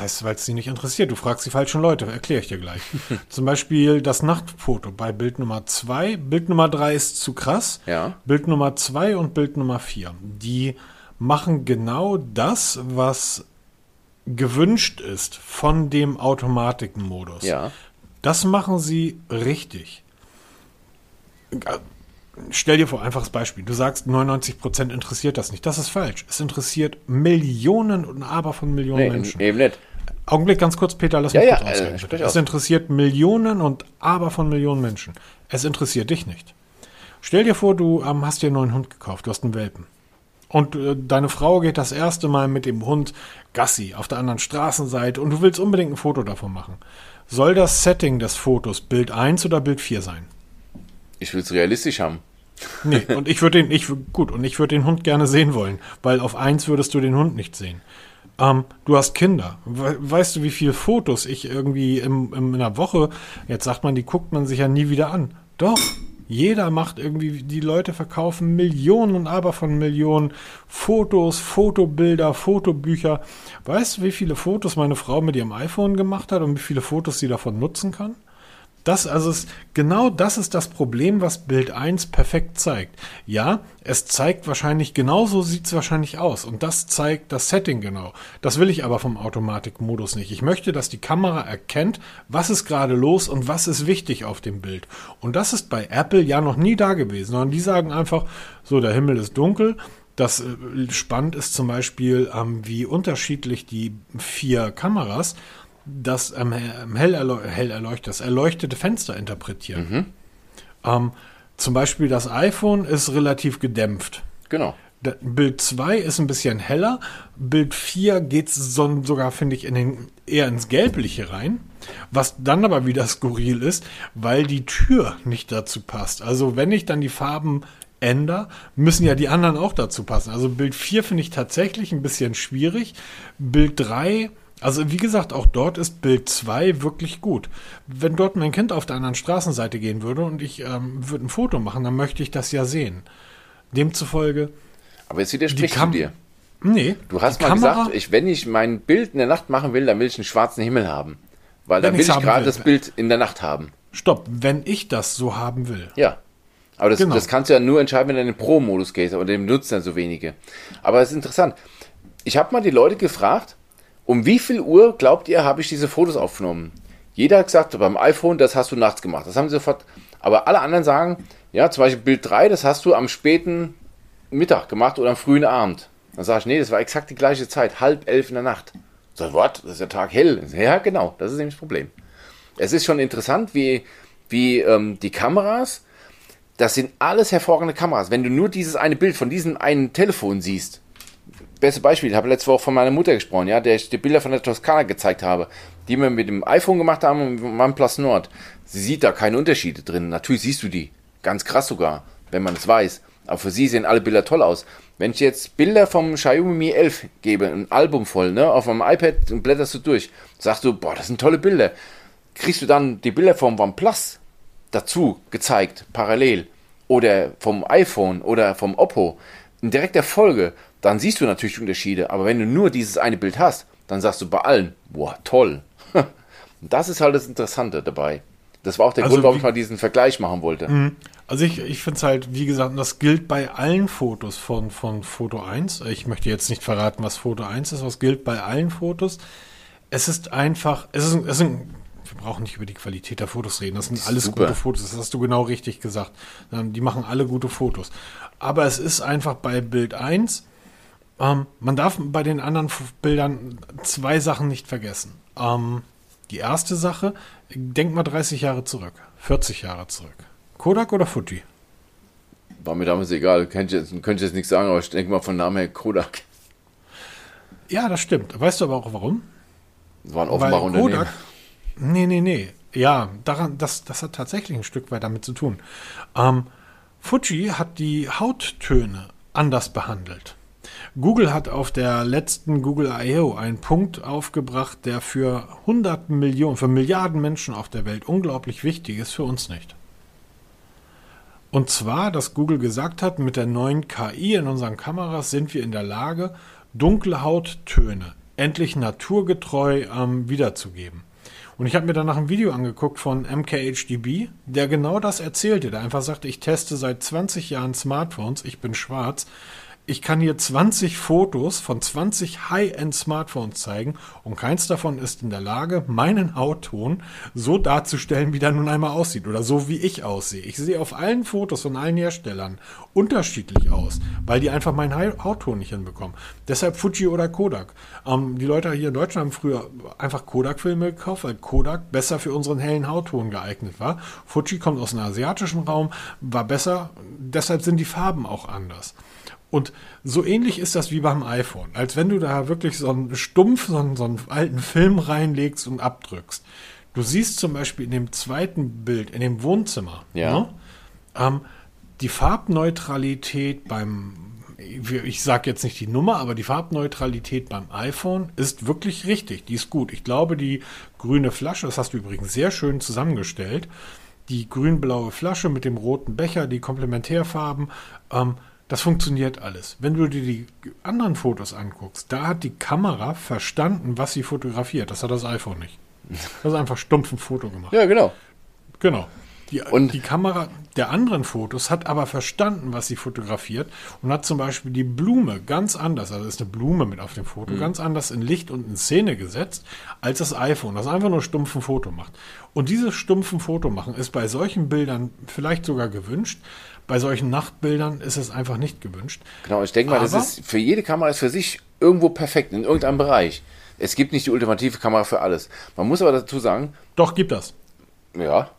heißt, weil es sie nicht interessiert? Du fragst die falschen Leute, erkläre ich dir gleich. Zum Beispiel das Nachtfoto bei Bild Nummer 2. Bild Nummer 3 ist zu krass. Ja. Bild Nummer 2 und Bild Nummer 4. Die machen genau das, was gewünscht ist von dem Automatikenmodus. Ja. Das machen sie richtig. Stell dir vor, einfaches Beispiel. Du sagst, 99% interessiert das nicht. Das ist falsch. Es interessiert Millionen und aber von Millionen Menschen. Eben nicht. Augenblick, ganz kurz, Peter, lass mich kurz ausreden. Es interessiert Millionen und aber von Millionen Menschen. Es interessiert dich nicht. Stell dir vor, du hast dir einen neuen Hund gekauft. Du hast einen Welpen. Und deine Frau geht das erste Mal mit dem Hund Gassi auf der anderen Straßenseite und du willst unbedingt ein Foto davon machen. Soll das Setting des Fotos Bild 1 oder Bild 4 sein? Ich will es realistisch haben. Nee, und ich würde den Hund gerne sehen wollen, weil auf 1 würdest du den Hund nicht sehen. Du hast Kinder. Weißt du, wie viele Fotos ich irgendwie in einer Woche, jetzt sagt man, die guckt man sich ja nie wieder an. Doch, jeder macht irgendwie, die Leute verkaufen Millionen und aber von Millionen Fotos, Fotobilder, Fotobücher. Weißt du, wie viele Fotos meine Frau mit ihrem iPhone gemacht hat und wie viele Fotos sie davon nutzen kann? Das ist das Problem, was Bild 1 perfekt zeigt. Ja, es zeigt wahrscheinlich, genauso sieht es wahrscheinlich aus. Und das zeigt das Setting genau. Das will ich aber vom Automatikmodus nicht. Ich möchte, dass die Kamera erkennt, was ist gerade los und was ist wichtig auf dem Bild. Und das ist bei Apple ja noch nie da gewesen, sondern die sagen einfach, so, der Himmel ist dunkel. Das spannend ist zum Beispiel, wie unterschiedlich die 4 Kameras das das erleuchtete Fenster interpretieren. Mhm. Zum Beispiel das iPhone ist relativ gedämpft. Genau. Bild 2 ist ein bisschen heller. Bild 4 geht sogar, finde ich, eher ins Gelbliche rein. Was dann aber wieder skurril ist, weil die Tür nicht dazu passt. Also wenn ich dann die Farben ändere, müssen ja die anderen auch dazu passen. Also Bild 4 finde ich tatsächlich ein bisschen schwierig. Bild 3... Also wie gesagt, auch dort ist Bild 2 wirklich gut. Wenn dort mein Kind auf der anderen Straßenseite gehen würde und ich würde ein Foto machen, dann möchte ich das ja sehen. Demzufolge... Aber jetzt widersprichst du dir. Nee. Du hast mal gesagt, wenn ich mein Bild in der Nacht machen will, dann will ich einen schwarzen Himmel haben. Weil dann will ich gerade das Bild in der Nacht haben. Stopp, wenn ich das so haben will. Ja. Aber das kannst du ja nur entscheiden, wenn du in den Pro-Modus gehst. Aber den nutzen dann so wenige. Aber es ist interessant. Ich habe mal die Leute gefragt, um wie viel Uhr, glaubt ihr, habe ich diese Fotos aufgenommen? Jeder hat gesagt, beim iPhone, das hast du nachts gemacht. Das haben sie sofort. Aber alle anderen sagen, ja, zum Beispiel Bild 3, das hast du am späten Mittag gemacht oder am frühen Abend. Dann sage ich, nee, das war exakt die gleiche Zeit, 22:30 in der Nacht. Ich sage, what? Das ist der Tag hell. Sag, ja, genau, das ist nämlich das Problem. Es ist schon interessant, wie die Kameras, das sind alles hervorragende Kameras. Wenn du nur dieses eine Bild von diesem einen Telefon siehst, beste Beispiel, ich habe letzte Woche von meiner Mutter gesprochen, ja, der ich die Bilder von der Toskana gezeigt habe, die wir mit dem iPhone gemacht haben und mit dem OnePlus Nord. Sie sieht da keine Unterschiede drin. Natürlich siehst du die. Ganz krass sogar, wenn man es weiß. Aber für sie sehen alle Bilder toll aus. Wenn ich jetzt Bilder vom Xiaomi Mi 11 gebe, ein Album voll, ne, auf meinem iPad und blätterst du durch, sagst du, boah, das sind tolle Bilder. Kriegst du dann die Bilder vom OnePlus dazu gezeigt, parallel, oder vom iPhone oder vom Oppo, in direkter Folge, dann siehst du natürlich Unterschiede. Aber wenn du nur dieses eine Bild hast, dann sagst du bei allen, boah, toll. Das ist halt das Interessante dabei. Das war auch der Grund, warum ich mal diesen Vergleich machen wollte. Also ich finde es halt, wie gesagt, das gilt bei allen Fotos von Foto 1. Ich möchte jetzt nicht verraten, was Foto 1 ist, was gilt bei allen Fotos. Es ist einfach, wir brauchen nicht über die Qualität der Fotos reden. Das sind alles gute Fotos. Das hast du genau richtig gesagt. Die machen alle gute Fotos. Aber es ist einfach bei Bild 1, man darf bei den anderen Bildern 2 Sachen nicht vergessen. Die erste Sache, denk mal 30 Jahre zurück, 40 Jahre zurück. Kodak oder Fuji? War mir damals egal, könnte ich jetzt nichts sagen, aber ich denke mal von Namen her Kodak. Ja, das stimmt. Weißt du aber auch warum? Das waren offenbar Unternehmen. Kodak, nee. Ja, daran, das hat tatsächlich ein Stück weit damit zu tun. Fuji hat die Hauttöne anders behandelt. Google hat auf der letzten Google I.O. einen Punkt aufgebracht, der für Milliarden Menschen auf der Welt unglaublich wichtig ist, für uns nicht. Und zwar, dass Google gesagt hat, mit der neuen KI in unseren Kameras sind wir in der Lage, dunkle Hauttöne endlich naturgetreu wiederzugeben. Und ich habe mir danach ein Video angeguckt von MKHDB, der genau das erzählte, der einfach sagte, ich teste seit 20 Jahren Smartphones, ich bin schwarz, ich kann hier 20 Fotos von 20 High-End-Smartphones zeigen und keins davon ist in der Lage, meinen Hautton so darzustellen, wie der nun einmal aussieht oder so, wie ich aussehe. Ich sehe auf allen Fotos von allen Herstellern unterschiedlich aus, weil die einfach meinen Hautton nicht hinbekommen. Deshalb Fuji oder Kodak. Die Leute hier in Deutschland haben früher einfach Kodak-Filme gekauft, weil Kodak besser für unseren hellen Hautton geeignet war. Fuji kommt aus dem asiatischen Raum, war besser, deshalb sind die Farben auch anders. Und so ähnlich ist das wie beim iPhone. Als wenn du da wirklich so einen alten Film reinlegst und abdrückst. Du siehst zum Beispiel in dem zweiten Bild, in dem Wohnzimmer, ja. Die Farbneutralität beim, ich sage jetzt nicht die Nummer, aber die Farbneutralität beim iPhone ist wirklich richtig. Die ist gut. Ich glaube, die grüne Flasche, das hast du übrigens sehr schön zusammengestellt, die grün-blaue Flasche mit dem roten Becher, die Komplementärfarben, das funktioniert alles. Wenn du dir die anderen Fotos anguckst, da hat die Kamera verstanden, was sie fotografiert. Das hat das iPhone nicht. Das ist einfach stumpf ein Foto gemacht. Ja, genau. Genau. Die Kamera der anderen Fotos hat aber verstanden, was sie fotografiert und hat zum Beispiel die Blume ganz anders, also ist eine Blume mit auf dem Foto, ganz anders in Licht und in Szene gesetzt, als das iPhone, das einfach nur stumpfen Foto macht. Und dieses stumpfen Foto machen ist bei solchen Bildern vielleicht sogar gewünscht, bei solchen Nachtbildern ist es einfach nicht gewünscht. Genau, ich denke mal, aber das ist für jede Kamera ist für sich irgendwo perfekt, in irgendeinem Bereich. Es gibt nicht die ultimative Kamera für alles. Man muss aber dazu sagen... Doch, gibt das. Ja.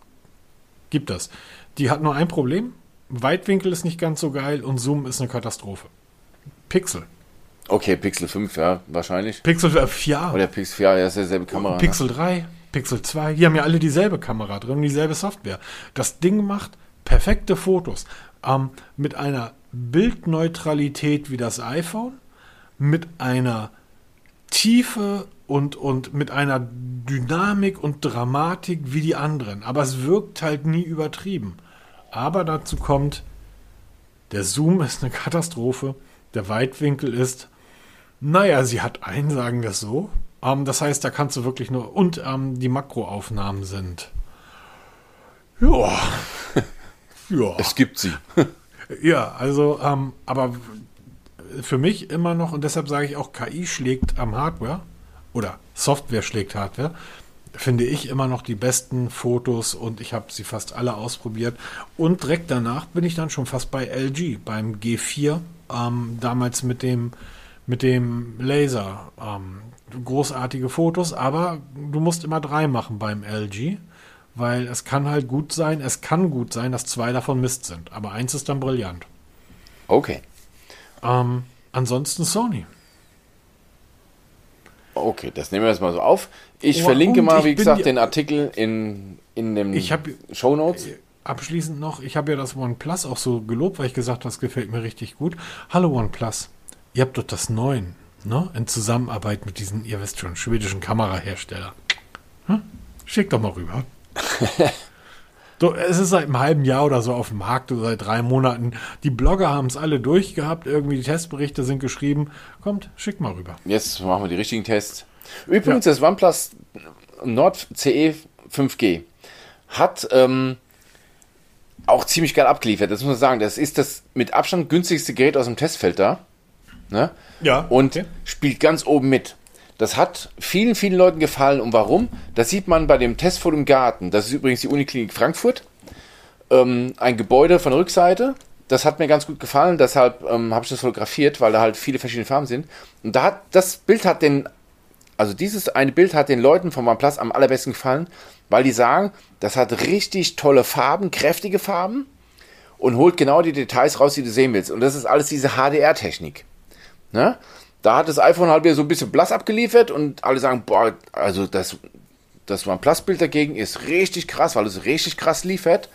Gibt das. Die hat nur ein Problem. Weitwinkel ist nicht ganz so geil und Zoom ist eine Katastrophe. Pixel. Okay, Pixel 5, ja, wahrscheinlich. Pixel 4a. Oder Pixel 4a, ja, ist ja dieselbe Kamera. Pixel 3, Pixel 2, die haben ja alle dieselbe Kamera drin und dieselbe Software. Das Ding macht perfekte Fotos mit einer Bildneutralität wie das iPhone, mit einer Tiefe und mit einer Dynamik und Dramatik wie die anderen. Aber es wirkt halt nie übertrieben. Aber dazu kommt, der Zoom ist eine Katastrophe, der Weitwinkel ist, naja, sie hat einen, sagen wir es so. Das heißt, da kannst du wirklich nur, und die Makroaufnahmen sind. Joa. Ja. Es gibt sie. Ja, also, aber für mich immer noch, und deshalb sage ich auch, KI schlägt am Hardware oder Software schlägt Hardware, finde ich immer noch die besten Fotos und ich habe sie fast alle ausprobiert. Und direkt danach bin ich dann schon fast bei LG, beim G4, damals mit dem Laser. Großartige Fotos, aber du musst immer 3 machen beim LG. Weil es kann halt gut sein, dass 2 davon Mist sind. Aber 1 ist dann brillant. Okay. Ansonsten Sony. Okay, das nehmen wir jetzt mal so auf. Ich verlinke mal, wie gesagt, den Artikel in den Shownotes. Abschließend noch, ich habe ja das OnePlus auch so gelobt, weil ich gesagt habe, das gefällt mir richtig gut. Hallo OnePlus, ihr habt doch das 9, ne? In Zusammenarbeit mit diesen, ihr wisst schon, schwedischen Kamerahersteller. Hm? Schickt doch mal rüber. Es ist seit einem halben Jahr oder so auf dem Markt oder seit 3 Monaten. Die Blogger haben es alle durchgehabt, irgendwie die Testberichte sind geschrieben. Kommt, schick mal rüber. Jetzt machen wir die richtigen Tests. Übrigens, Das OnePlus Nord CE 5G hat auch ziemlich geil abgeliefert. Das muss man sagen, das ist das mit Abstand günstigste Gerät aus dem Testfeld da. Ne? Ja. Und Spielt ganz oben mit. Das hat vielen, vielen Leuten gefallen. Und warum? Das sieht man bei dem Testfoto im Garten. Das ist übrigens die Uniklinik Frankfurt. Ein Gebäude von der Rückseite. Das hat mir ganz gut gefallen. Deshalb habe ich das fotografiert, weil da halt viele verschiedene Farben sind. Und da hat dieses eine Bild hat den Leuten von OnePlus am allerbesten gefallen, weil die sagen, das hat richtig tolle Farben, kräftige Farben. und holt genau die Details raus, die du sehen willst. Und das ist alles diese HDR-Technik. Ne? Da hat das iPhone halt wieder so ein bisschen blass abgeliefert und alle sagen, boah, also das OnePlus-Bild dagegen ist richtig krass, weil es richtig krass liefert,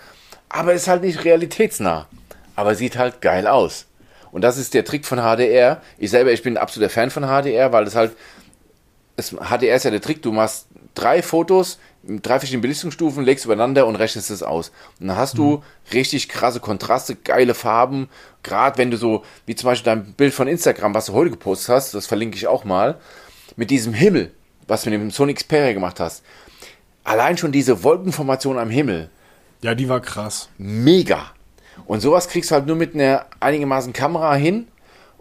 aber ist halt nicht realitätsnah. Aber sieht halt geil aus. Und das ist der Trick von HDR. Ich bin ein absoluter Fan von HDR, weil es halt, HDR ist ja der Trick, du machst 3 Fotos, 3 verschiedene Belichtungsstufen, legst übereinander und rechnest es aus. Und dann hast du richtig krasse Kontraste, geile Farben, gerade wenn du so, wie zum Beispiel dein Bild von Instagram, was du heute gepostet hast, das verlinke ich auch mal, mit diesem Himmel, was du mit dem Sony Xperia gemacht hast. Allein schon diese Wolkenformation am Himmel. Ja, die war krass. Mega. Und sowas kriegst du halt nur mit einer einigermaßen Kamera hin.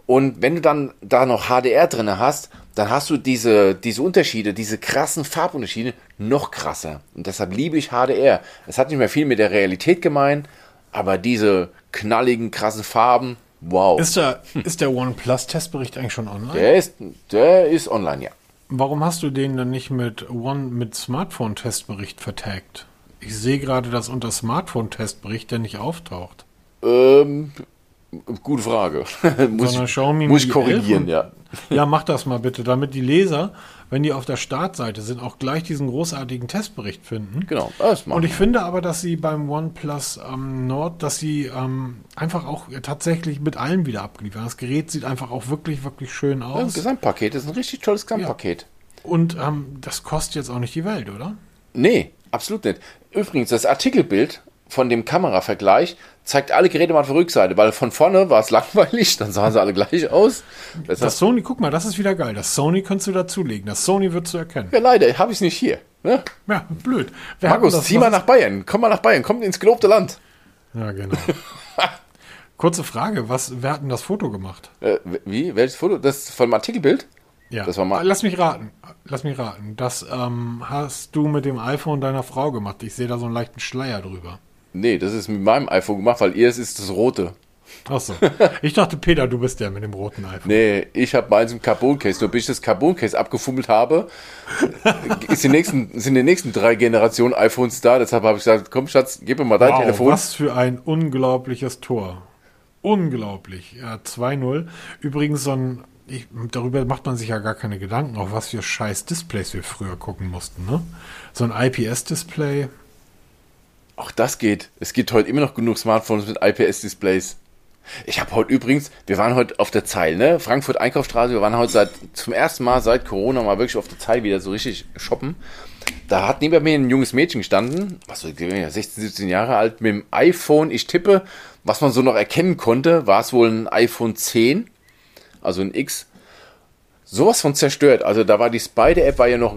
Und wenn du dann da noch HDR drin hast, dann hast du diese Unterschiede, diese krassen Farbunterschiede noch krasser. Und deshalb liebe ich HDR. Es hat nicht mehr viel mit der Realität gemein, aber diese knalligen, krassen Farben, wow. Ist der OnePlus-Testbericht eigentlich schon online? Der ist online, ja. Warum hast du den dann nicht mit Smartphone-Testbericht vertaggt? Ich sehe gerade, dass unter Smartphone-Testbericht der nicht auftaucht. Gute Frage. muss ich korrigieren, ja. Ja, mach das mal bitte, damit die Leser, wenn die auf der Startseite sind, auch gleich diesen großartigen Testbericht finden. Genau, das machen wir. Und ich finde aber, dass sie beim OnePlus Nord, dass sie einfach auch tatsächlich mit allem wieder abgeliefert haben. Das Gerät sieht einfach auch wirklich, wirklich schön aus. Das Gesamtpaket ist ein richtig tolles Gesamtpaket. Ja. Und das kostet jetzt auch nicht die Welt, oder? Nee, absolut nicht. Übrigens, das Artikelbild von dem Kameravergleich zeigt alle Geräte mal auf der Rückseite, weil von vorne war es langweilig, dann sahen sie alle gleich aus. Das Sony, guck mal, das ist wieder geil. Das Sony kannst du dazulegen, das Sony wird zu erkennen. Ja, leider, habe ich es nicht hier. Ne? Ja, blöd. Markus, zieh mal nach Bayern, komm mal nach Bayern, komm ins gelobte Land. Ja, genau. Kurze Frage, wer hat denn das Foto gemacht? Wie? Welches Foto? Das von dem Artikelbild? Ja, das war mal. Lass mich raten. Das hast du mit dem iPhone deiner Frau gemacht. Ich sehe da so einen leichten Schleier drüber. Nee, das ist mit meinem iPhone gemacht, weil ihr es ist das rote. Achso. Ich dachte, Peter, du bist der mit dem roten iPhone. Nee, ich habe meins im Carbon-Case. Nur bis ich das Carbon-Case abgefummelt habe, sind die nächsten 3 Generationen iPhones da. Deshalb habe ich gesagt, komm Schatz, gib mir mal dein Telefon. Was für ein unglaubliches Tor. Unglaublich. Ja, 2-0. Übrigens, darüber macht man sich ja gar keine Gedanken, auf was für scheiß Displays wir früher gucken mussten. Ne? So ein IPS-Display... Auch das geht. Es gibt heute immer noch genug Smartphones mit IPS-Displays. Ich habe heute übrigens, wir waren heute auf der Zeil, ne? Frankfurt Einkaufsstraße, wir waren heute zum ersten Mal seit Corona mal wirklich auf der Zeil wieder so richtig shoppen. Da hat neben mir ein junges Mädchen gestanden, was so 16, 17 Jahre alt, mit dem iPhone, ich tippe, was man so noch erkennen konnte, war es wohl ein iPhone 10, also ein X. Sowas von zerstört. Also da war die Spider-App, war ja noch,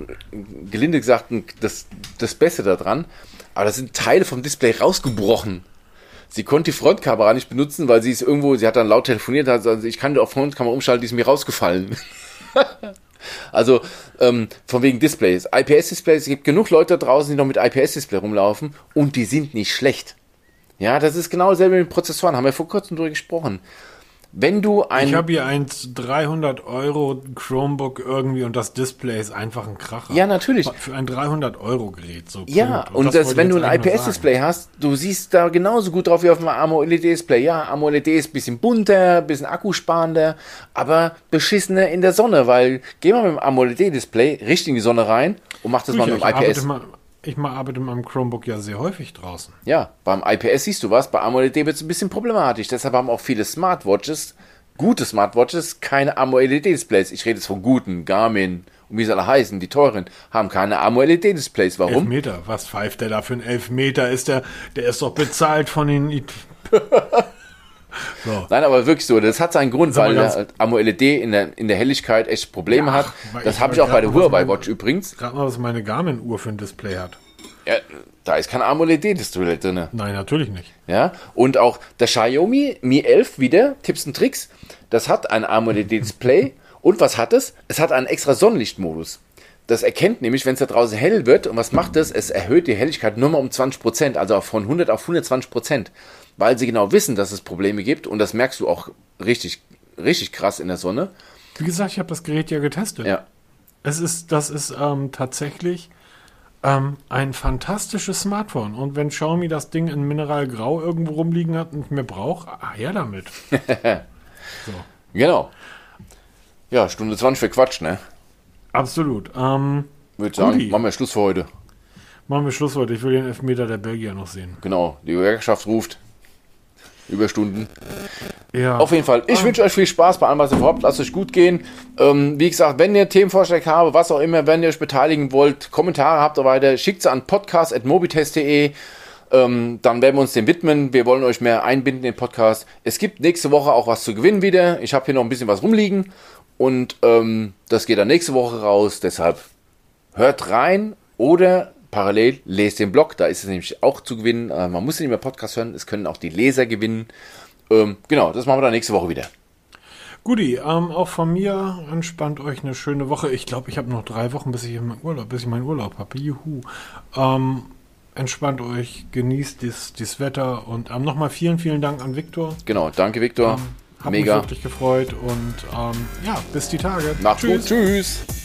gelinde gesagt, das Beste daran. Aber da sind Teile vom Display rausgebrochen. Sie konnte die Frontkamera nicht benutzen, weil sie hat dann laut telefoniert, hat gesagt, ich kann auf Frontkamera umschalten, die ist mir rausgefallen. Also, von wegen Displays. IPS-Displays, es gibt genug Leute da draußen, die noch mit IPS-Display rumlaufen und die sind nicht schlecht. Ja, das ist genau dasselbe mit Prozessoren, haben wir vor kurzem drüber gesprochen. Ich habe hier ein 300€ Chromebook irgendwie und das Display ist einfach ein Kracher. Ja, natürlich. Für ein 300€ Gerät. So ja, und das, wenn du ein IPS-Display hast, du siehst da genauso gut drauf wie auf einem AMOLED-Display. Ja, AMOLED ist ein bisschen bunter, ein bisschen akkusparender, aber beschissener in der Sonne, weil geh mal mit dem AMOLED-Display richtig in die Sonne rein und mach das mal mit dem IPS. Ich arbeite mit meinem Chromebook ja sehr häufig draußen. Ja, beim IPS siehst du was, bei AMOLED wird es ein bisschen problematisch. Deshalb haben auch viele Smartwatches, gute Smartwatches, keine AMOLED-Displays. Ich rede jetzt von guten, Garmin und wie sie alle heißen, die teuren, haben keine AMOLED-Displays. Warum? 11 Meter, was pfeift der da für einen 11 Meter? Der ist doch bezahlt von den... So. Nein, aber wirklich so, das hat seinen Grund, weil AMOLED in der Helligkeit echt Probleme hat. Das habe ich auch bei der Huawei Watch übrigens. Gerade mal, was meine Garmin-Uhr für ein Display hat. Ja, da ist kein AMOLED-Display drin. Nein, natürlich nicht. Ja, und auch der Xiaomi Mi 11 wieder, Tipps und Tricks, das hat ein AMOLED-Display. Und was hat es? Es hat einen extra Sonnenlichtmodus. Das erkennt nämlich, wenn es da draußen hell wird, und was macht es? Es erhöht die Helligkeit nur mal um 20%, also von 100 auf 120%. Weil sie genau wissen, dass es Probleme gibt und das merkst du auch richtig, richtig krass in der Sonne. Wie gesagt, ich habe das Gerät ja getestet. Ja. Das ist tatsächlich ein fantastisches Smartphone. Und wenn Xiaomi das Ding in Mineralgrau irgendwo rumliegen hat und nicht mehr braucht, her damit. So. Genau. Ja, Stunde 20 für Quatsch, ne? Absolut. Würde sagen, machen wir Schluss für heute. Machen wir Schluss für heute. Ich will den Elfmeter der Belgier noch sehen. Genau, die Gewerkschaft ruft. Überstunden. Ja. Auf jeden Fall. Ich wünsche euch viel Spaß bei allem, was ihr vorhabt. Lasst euch gut gehen. Wie gesagt, wenn ihr Themenvorschläge habt, was auch immer, wenn ihr euch beteiligen wollt, Kommentare habt oder weiter, schickt sie an podcast@mobitest.de. Dann werden wir uns dem widmen. Wir wollen euch mehr einbinden in den Podcast. Es gibt nächste Woche auch was zu gewinnen wieder. Ich habe hier noch ein bisschen was rumliegen. Und das geht dann nächste Woche raus. Deshalb hört rein oder parallel lest den Blog. Da ist es nämlich auch zu gewinnen. Man muss ja nicht mehr Podcast hören. Es können auch die Leser gewinnen. Genau, das machen wir dann nächste Woche wieder. Guti, auch von mir, entspannt euch eine schöne Woche. Ich glaube, ich habe noch 3 Wochen, bis ich meinen Urlaub habe. Juhu. Entspannt euch, genießt das Wetter und nochmal vielen Dank an Victor. Genau, danke Victor. Hat mich wirklich gefreut und ja, bis die Tage. Macht's gut, tschüss.